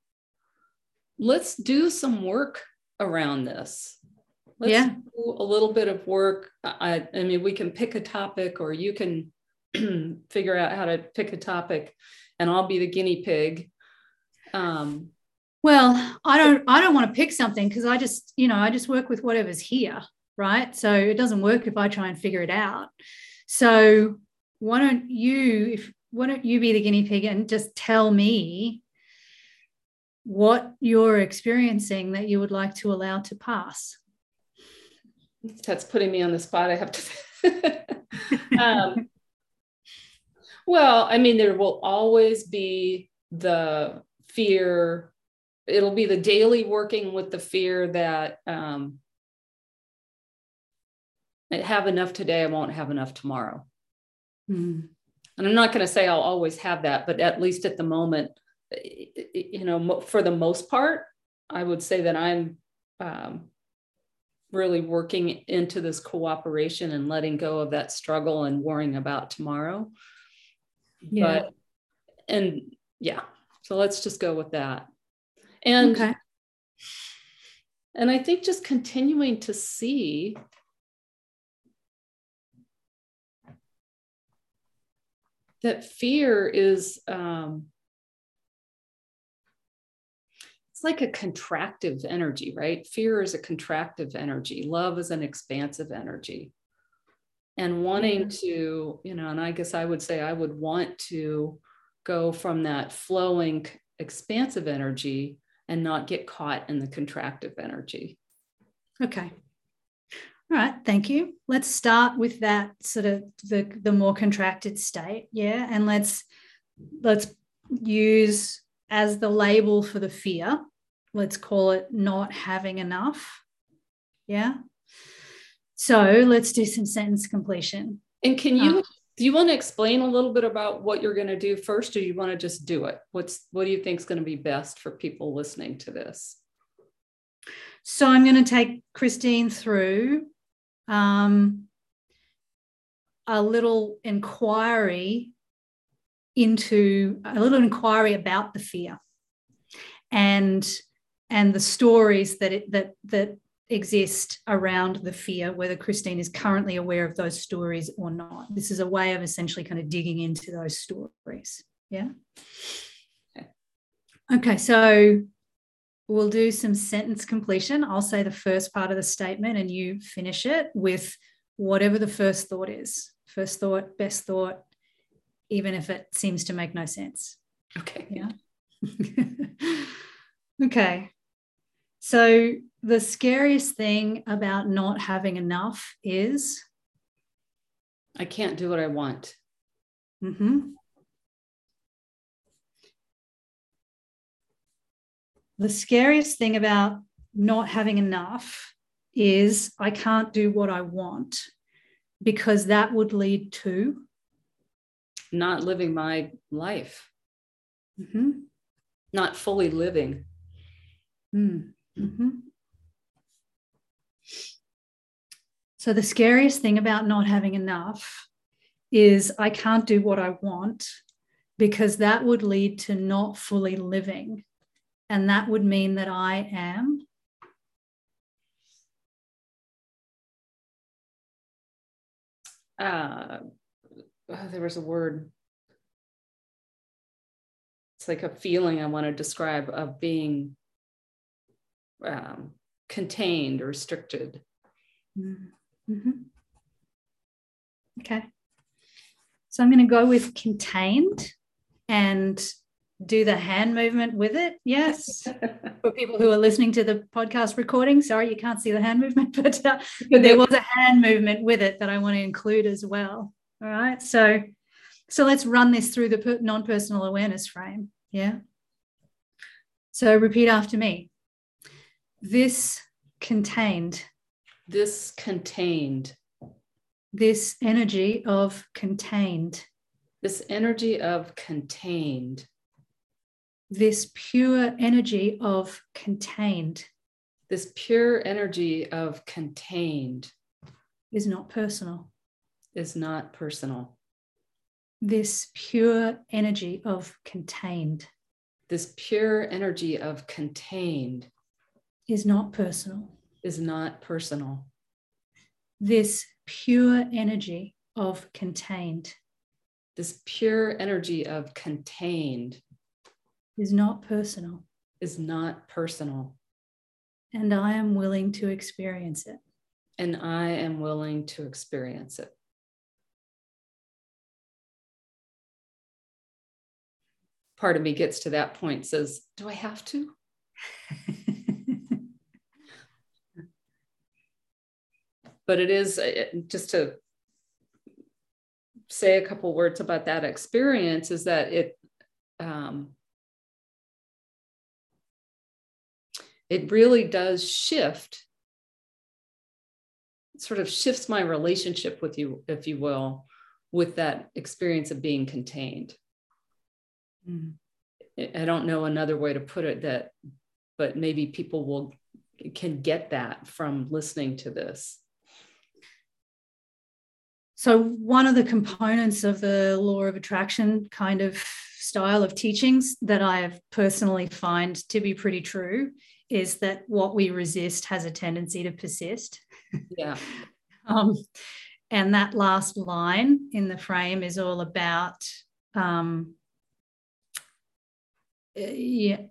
let's do some work around this. Let's do a little bit of work. I mean, we can pick a topic, or you can figure out how to pick a topic, and I'll be the guinea pig. Well, I don't want to pick something, because I just work with whatever's here, right? So it doesn't work if I try and figure it out. So why don't you be the guinea pig and just tell me what you're experiencing that you would like to allow to pass? That's putting me on the spot. I have to. Well, I mean, there will always be the fear. It'll be the daily working with the fear that I have enough today, I won't have enough tomorrow. Mm. And I'm not going to say I'll always have that, but at least at the moment, you know, for the most part, I would say that I'm really working into this cooperation and letting go of that struggle and worrying about tomorrow. Yeah. But, and yeah, So let's just go with that. And, okay. And I think just continuing to see that fear is, it's like a contractive energy, right? Fear is a contractive energy. Love is an expansive energy. And wanting to, you know, and I guess I would say I would want to go from that flowing, expansive energy and not get caught in the contractive energy. Okay. All right. Thank you. Let's start with that sort of the more contracted state. Yeah. And let's use as the label for the fear. Let's call it not having enough. Yeah. So let's do some sentence completion. And can you, do you want to explain a little bit about what you're going to do first, or you want to just do it? What do you think is going to be best for people listening to this? So I'm going to take Kristine through a little inquiry about the fear and the stories that exist around the fear, whether Kristine is currently aware of those stories or not. This is a way of essentially kind of digging into those stories. Yeah. Okay, so we'll do some sentence completion. I'll say the first part of the statement and you finish it with whatever the first thought is. First thought, best thought, even if it seems to make no sense. Okay. Yeah. Okay. So the scariest thing about not having enough is? I can't do what I want. Mm-hmm. The scariest thing about not having enough is I can't do what I want, because that would lead to? Not living my life. Mm-hmm. Not fully living. Mm-hmm. So the scariest thing about not having enough is I can't do what I want, because that would lead to not fully living. And that would mean that I am there was a word. It's like a feeling I want to describe of being contained or restricted. Mm-hmm. Okay. So I'm going to go with contained and do the hand movement with it. Yes. For people who are listening to the podcast recording, sorry, you can't see the hand movement, but there was a hand movement with it that I want to include as well. All right. So let's run this through the non-personal awareness frame. Yeah. So repeat after me. This contained. This energy of contained. This pure energy of contained. Is not personal. This pure energy of contained. Is not personal. This pure energy of contained. Is not personal. And I am willing to experience it. Part of me gets to that point, says, do I have to? But it is, just to say a couple words about that experience, is that it really does shift. It sort of shifts my relationship with you, if you will, with that experience of being contained. Mm-hmm. I don't know another way to put it, but maybe people can get that from listening to this. So one of the components of the law of attraction kind of style of teachings that I have personally find to be pretty true is that what we resist has a tendency to persist. Yeah. And that last line in the frame is all about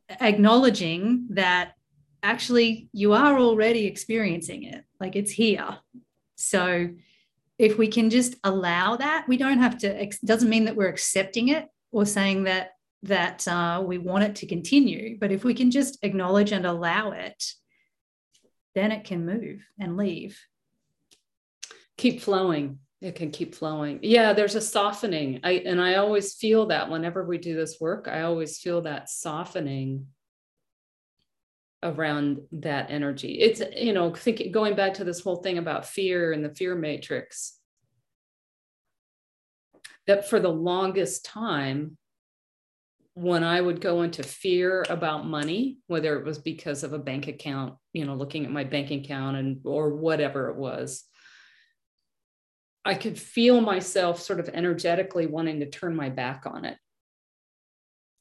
acknowledging that actually you are already experiencing it, like it's here. So if we can just allow that, we don't have to, it doesn't mean that we're accepting it or saying that we want it to continue, but if we can just acknowledge and allow it, then it can move and leave. Keep flowing. It can keep flowing. Yeah, there's a softening. I always feel that whenever we do this work, I always feel that softening around that energy. It's, going back to this whole thing about fear and the fear matrix, that for the longest time, when I would go into fear about money, whether it was because of a bank account, looking at my bank account or whatever it was, I could feel myself sort of energetically wanting to turn my back on it.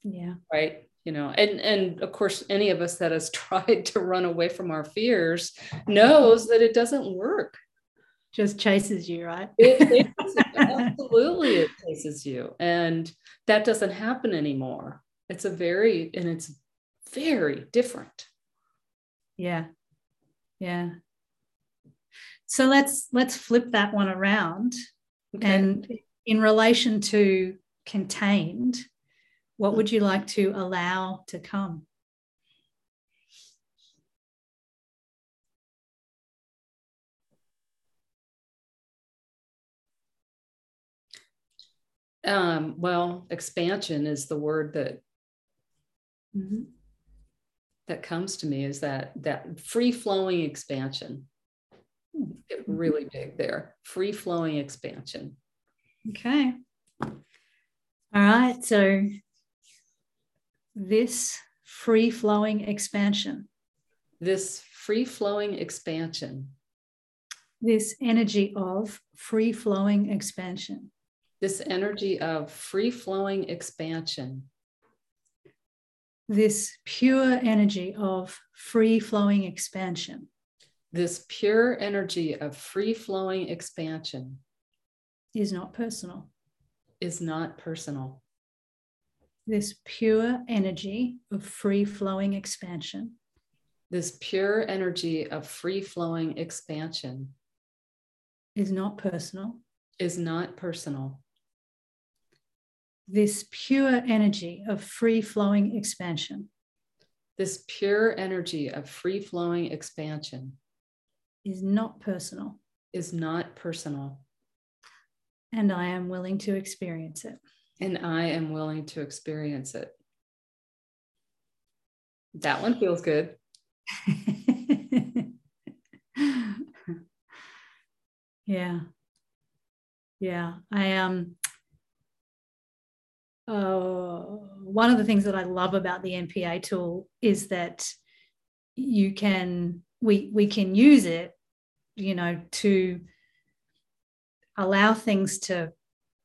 Yeah. Right. And of course, any of us that has tried to run away from our fears knows that it doesn't work. Just chases you, right? It absolutely, it chases you. And that doesn't happen anymore. It's very different. Yeah. Yeah. So let's flip that one around. Okay. And in relation to contained, what would you like to allow to come? Well, expansion is the word that that comes to me, is that free-flowing expansion. Get really big there. Free-flowing expansion. Okay. All right. So this free-flowing expansion, this energy of free-flowing expansion, this pure energy of free-flowing expansion is not personal. This pure energy of free-flowing expansion is not personal. This pure energy of free-flowing expansion is not personal. And I am willing to experience it. That one feels good. Yeah. Yeah. One of the things that I love about the NPA tool is that we can use it, to allow things to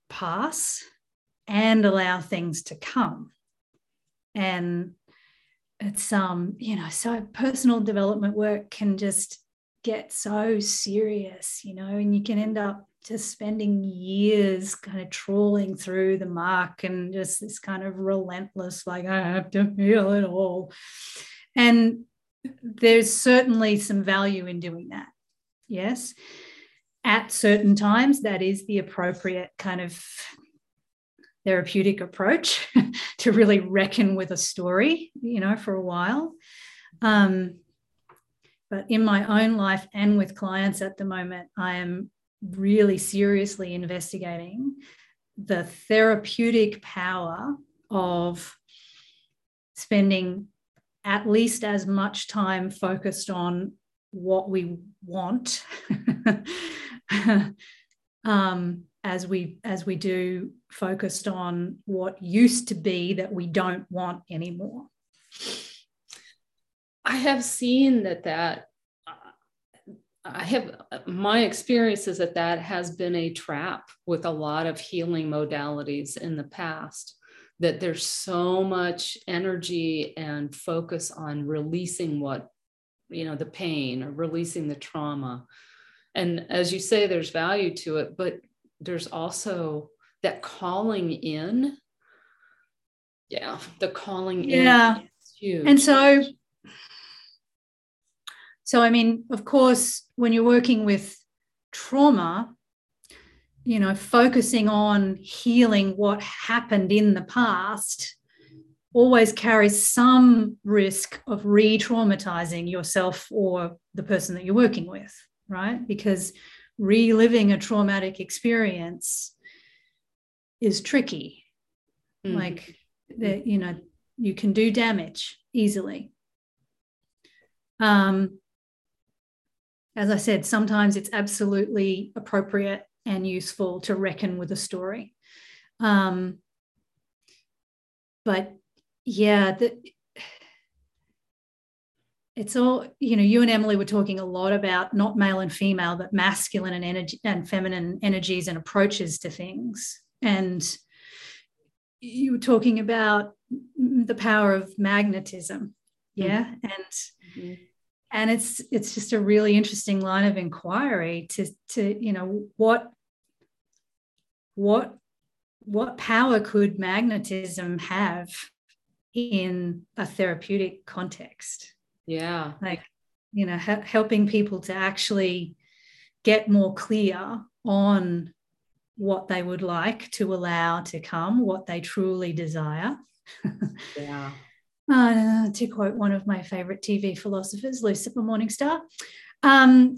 pass and allow things to come. And it's, so personal development work can just get so serious, and you can end up just spending years kind of trawling through the muck and just this kind of relentless, like, I have to feel it all. And there's certainly some value in doing that. Yes. At certain times, that is the appropriate kind of therapeutic approach to really reckon with a story, for a while. But in my own life and with clients at the moment, I am really seriously investigating the therapeutic power of spending at least as much time focused on what we want as we do focused on what used to be that we don't want anymore. I have seen that I have, my experience is that has been a trap with a lot of healing modalities in the past, that there's so much energy and focus on releasing what, you know, the pain or releasing the trauma. And as you say, there's value to it, but there's also that calling in. Yeah. The calling in. Yeah. Is huge. And so, I mean, of course, when you're working with trauma, you know, focusing on healing what happened in the past always carries some risk of re-traumatizing yourself or the person that you're working with, right? Because reliving a traumatic experience is tricky. Mm. Like, you know, you can do damage easily. As I said, sometimes it's absolutely appropriate and useful to reckon with a story. But, yeah, it's all, you know, you and Emily were talking a lot about not male and female, but masculine and energy and feminine energies and approaches to things. And you were talking about the power of magnetism. Yeah. Mm-hmm. And it's just a really interesting line of inquiry to you know, what power could magnetism have in a therapeutic context? Yeah. Like, you know, helping people to actually get more clear on what they would like to allow to come, what they truly desire. Yeah. To quote one of my favorite TV philosophers, Lucifer Morningstar. And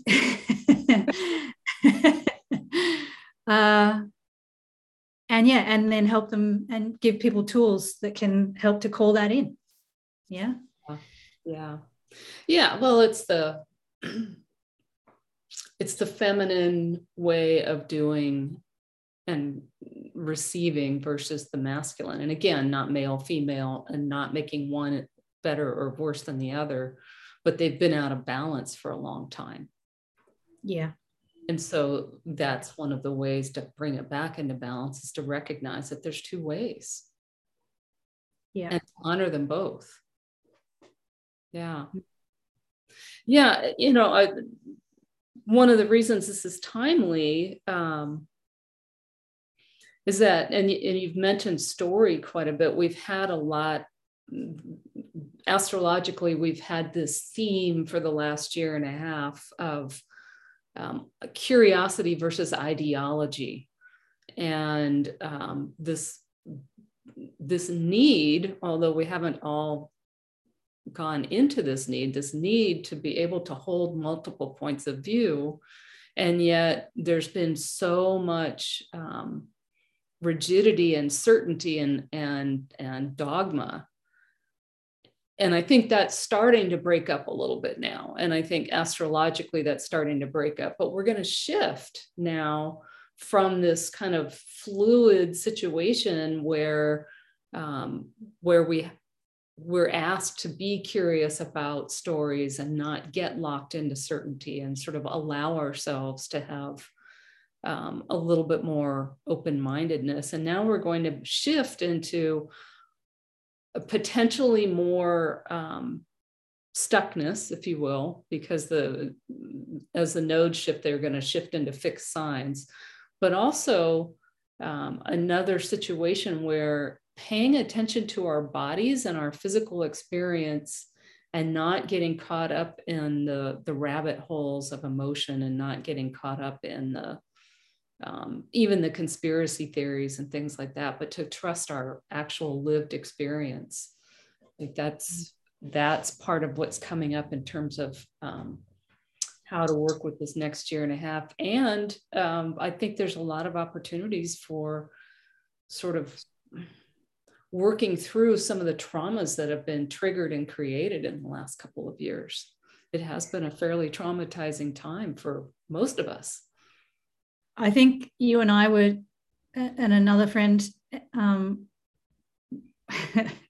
then help them and give people tools that can help to call that in. Yeah. Yeah. Yeah. Well, it's the feminine way of doing and receiving versus the masculine. And again, not male, female, and not making one better or worse than the other, but they've been out of balance for a long time. Yeah. And so that's one of the ways to bring it back into balance, is to recognize that there's two ways. Yeah. And honor them both. Yeah. Yeah. You know, one of the reasons this is timely, is that, and you've mentioned story quite a bit. We've had a lot, astrologically, we've had this theme for the last year and a half of curiosity versus ideology. And this need, although we haven't all gone into this need to be able to hold multiple points of view. And yet there's been so much rigidity and certainty and dogma. And I think that's starting to break up a little bit now. And I think astrologically that's starting to break up, but we're going to shift now from this kind of fluid situation where we're asked to be curious about stories and not get locked into certainty, and sort of allow ourselves to have a little bit more open-mindedness. And now we're going to shift into a potentially more stuckness, if you will, because as the nodes shift, they're going to shift into fixed signs, but also another situation where paying attention to our bodies and our physical experience, and not getting caught up in the rabbit holes of emotion, and not getting caught up in the even the conspiracy theories and things like that, but to trust our actual lived experience. Like that's part of what's coming up in terms of how to work with this next year and a half. And I think there's a lot of opportunities for sort of working through some of the traumas that have been triggered and created in the last couple of years. It has been a fairly traumatizing time for most of us. I think you and I were, and another friend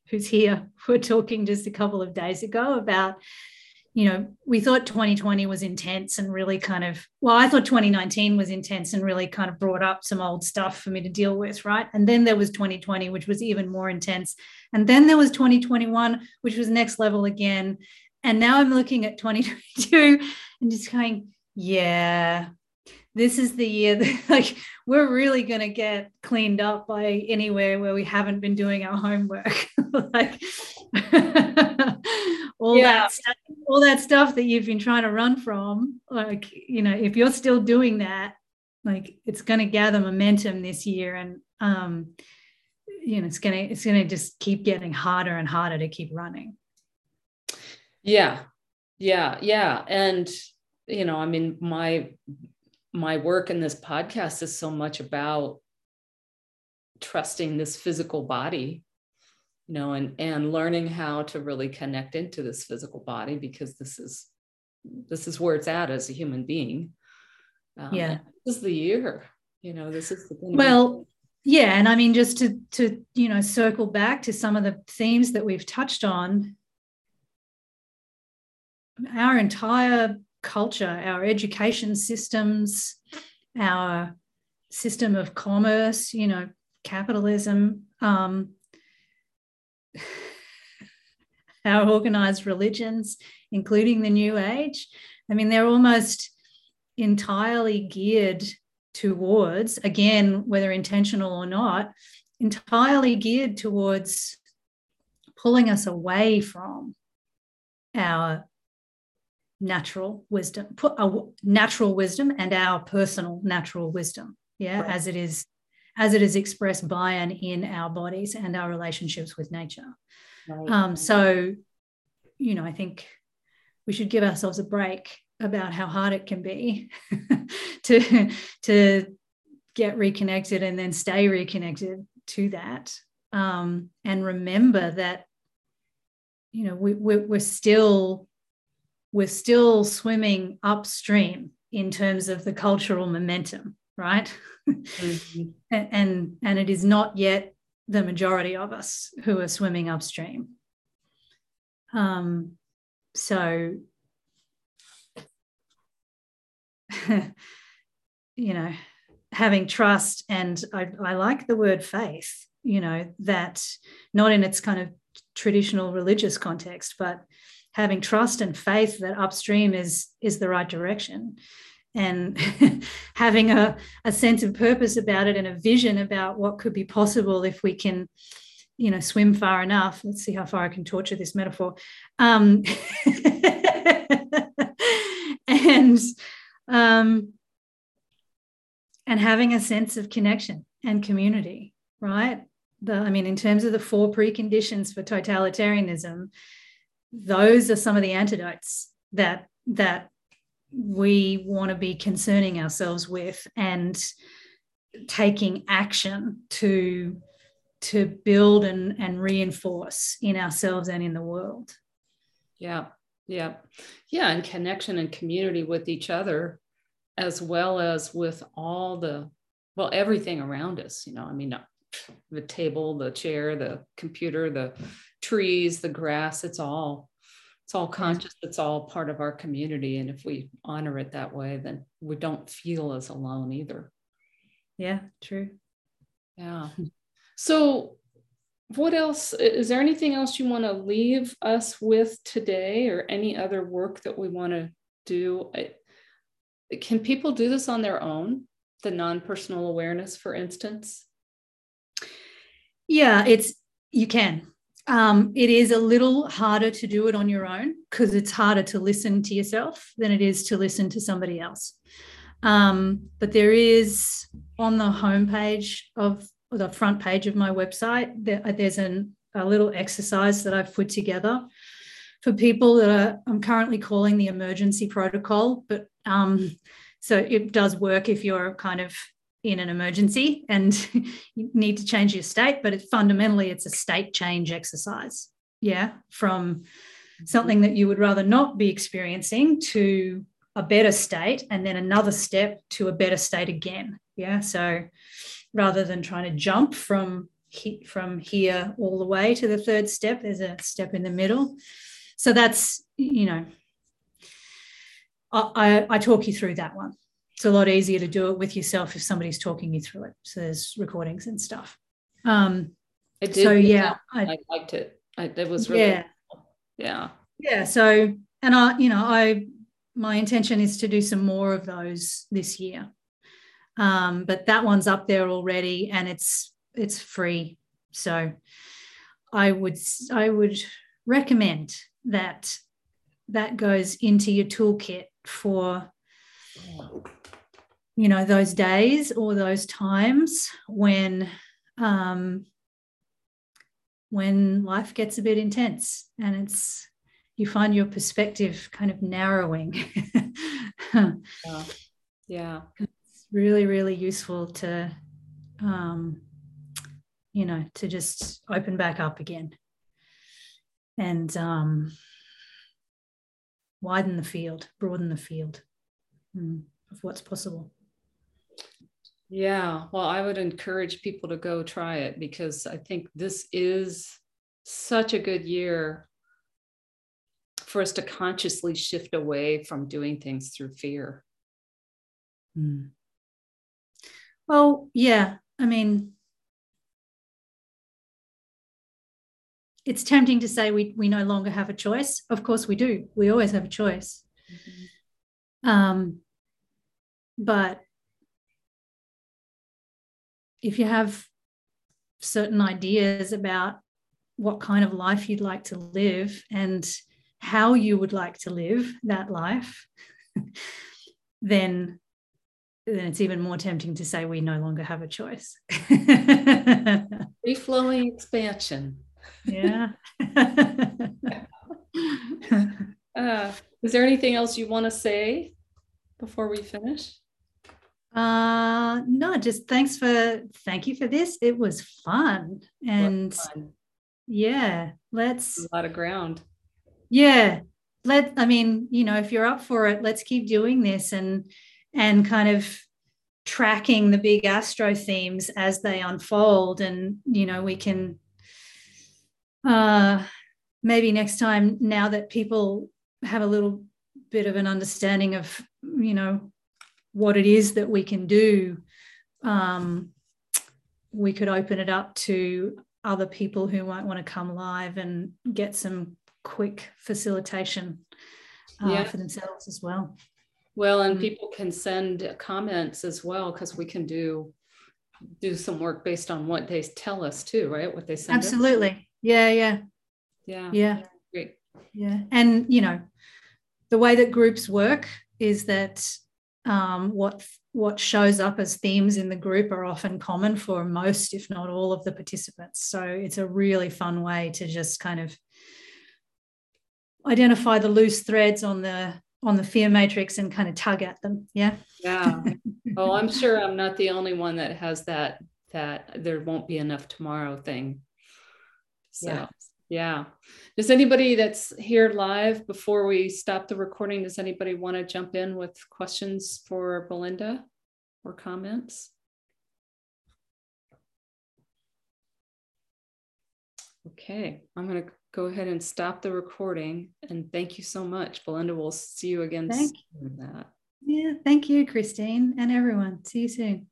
who's here, were talking just a couple of days ago about you know, we thought 2020 was intense and really kind of, well, I thought 2019 was intense and really kind of brought up some old stuff for me to deal with, right? And then there was 2020, which was even more intense. And then there was 2021, which was next level again. And now I'm looking at 2022 and just going, yeah, this is the year that, like, we're really going to get cleaned up by anywhere where we haven't been doing our homework. Like, all that stuff that you've been trying to run from, like, you know, if you're still doing that, like, it's going to gather momentum this year, and you know, it's going to just keep getting harder and harder to keep running. Yeah. And, you know, I mean, my work in this podcast is so much about trusting this physical body, you know, and learning how to really connect into this physical body, because this is where it's at as a human being. This is the year, you know, this is the thing. Well, yeah. And I mean, just to, you know, circle back to some of the themes that we've touched on, our entire culture, our education systems, our system of commerce, you know, capitalism, our organized religions, including the New Age. I mean, they're almost entirely geared towards, again, whether intentional or not, entirely geared towards pulling us away from our natural wisdom and our personal natural wisdom, right. as it is expressed by and in our bodies and our relationships with nature, right. So, you know, I think we should give ourselves a break about how hard it can be to get reconnected and then stay reconnected to that, and remember that, you know, we're still swimming upstream in terms of the cultural momentum, right? Mm-hmm. and it is not yet the majority of us who are swimming upstream. So, you know, having trust, and I like the word faith, you know, that not in its kind of traditional religious context, but having trust and faith that upstream is the right direction, and having a sense of purpose about it and a vision about what could be possible if we can, you know, swim far enough. Let's see how far I can torture this metaphor. And having a sense of connection and community, right? I mean, in terms of the four preconditions for totalitarianism, those are some of the antidotes that we want to be concerning ourselves with and taking action to build and reinforce in ourselves and in the world. Yeah. And connection and community with each other, as well as with everything around us. You know, I mean, the table, the chair, the computer, the trees, the grass, it's all conscious. It's all part of our community. And if we honor it that way, then we don't feel as alone either. Yeah, true. Yeah. So what else, is there anything else you want to leave us with today, or any other work that we want to do? Can people do this on their own? The non-personal awareness, for instance? Yeah, you can. It is a little harder to do it on your own, because it's harder to listen to yourself than it is to listen to somebody else. But there is, on the homepage of the front page of my website, there's a little exercise that I've put together for people that I'm currently calling the emergency protocol. But so it does work if you're kind of in an emergency and you need to change your state, but fundamentally it's a state change exercise. Yeah. From something that you would rather not be experiencing to a better state, and then another step to a better state again. Yeah. So rather than trying to jump from here all the way to the third step, there's a step in the middle. So that's, you know, I talk you through that one. It's a lot easier to do it with yourself if somebody's talking you through it. So there's recordings and stuff. It did, so yeah, I liked it. It was really cool. Yeah. So, and my intention is to do some more of those this year. But that one's up there already, and it's free. So I would recommend that goes into your toolkit for, those days or those times when life gets a bit intense and you find your perspective kind of narrowing. Yeah. It's really, really useful to, to just open back up again and widen the field, broaden the field of what's possible. Yeah, well, I would encourage people to go try it, because I think this is such a good year for us to consciously shift away from doing things through fear. Mm. Well, yeah, I mean, it's tempting to say we no longer have a choice. Of course we do. We always have a choice. Mm-hmm. But if you have certain ideas about what kind of life you'd like to live and how you would like to live that life, then it's even more tempting to say we no longer have a choice. Free flowing expansion. Yeah. Is there anything else you want to say before we finish? No, just thank you for this. It was fun. And yeah, let's a lot of ground. Yeah. If you're up for it, let's keep doing this and kind of tracking the big astro themes as they unfold. And, we can maybe next time, now that people have a little bit of an understanding of, what it is that we can do, we could open it up to other people who might want to come live and get some quick facilitation for themselves as well. Well, and people can send comments as well, because we can do some work based on what they tell us too, right? What they send. Absolutely. Us. Yeah. Great. Yeah. And, the way that groups work is that what shows up as themes in the group are often common for most, if not all, of the participants. So it's a really fun way to just kind of identify the loose threads on the fear matrix and kind of tug at them. Yeah. Yeah. Oh, I'm sure I'm not the only one that has that there won't be enough tomorrow thing. So yeah. Does anybody that's here live before we stop the recording, does anybody want to jump in with questions for Belinda or comments? Okay, I'm going to go ahead and stop the recording, and thank you so much, Belinda. We'll see you again soon. Thank you, Kristine, and everyone. See you soon.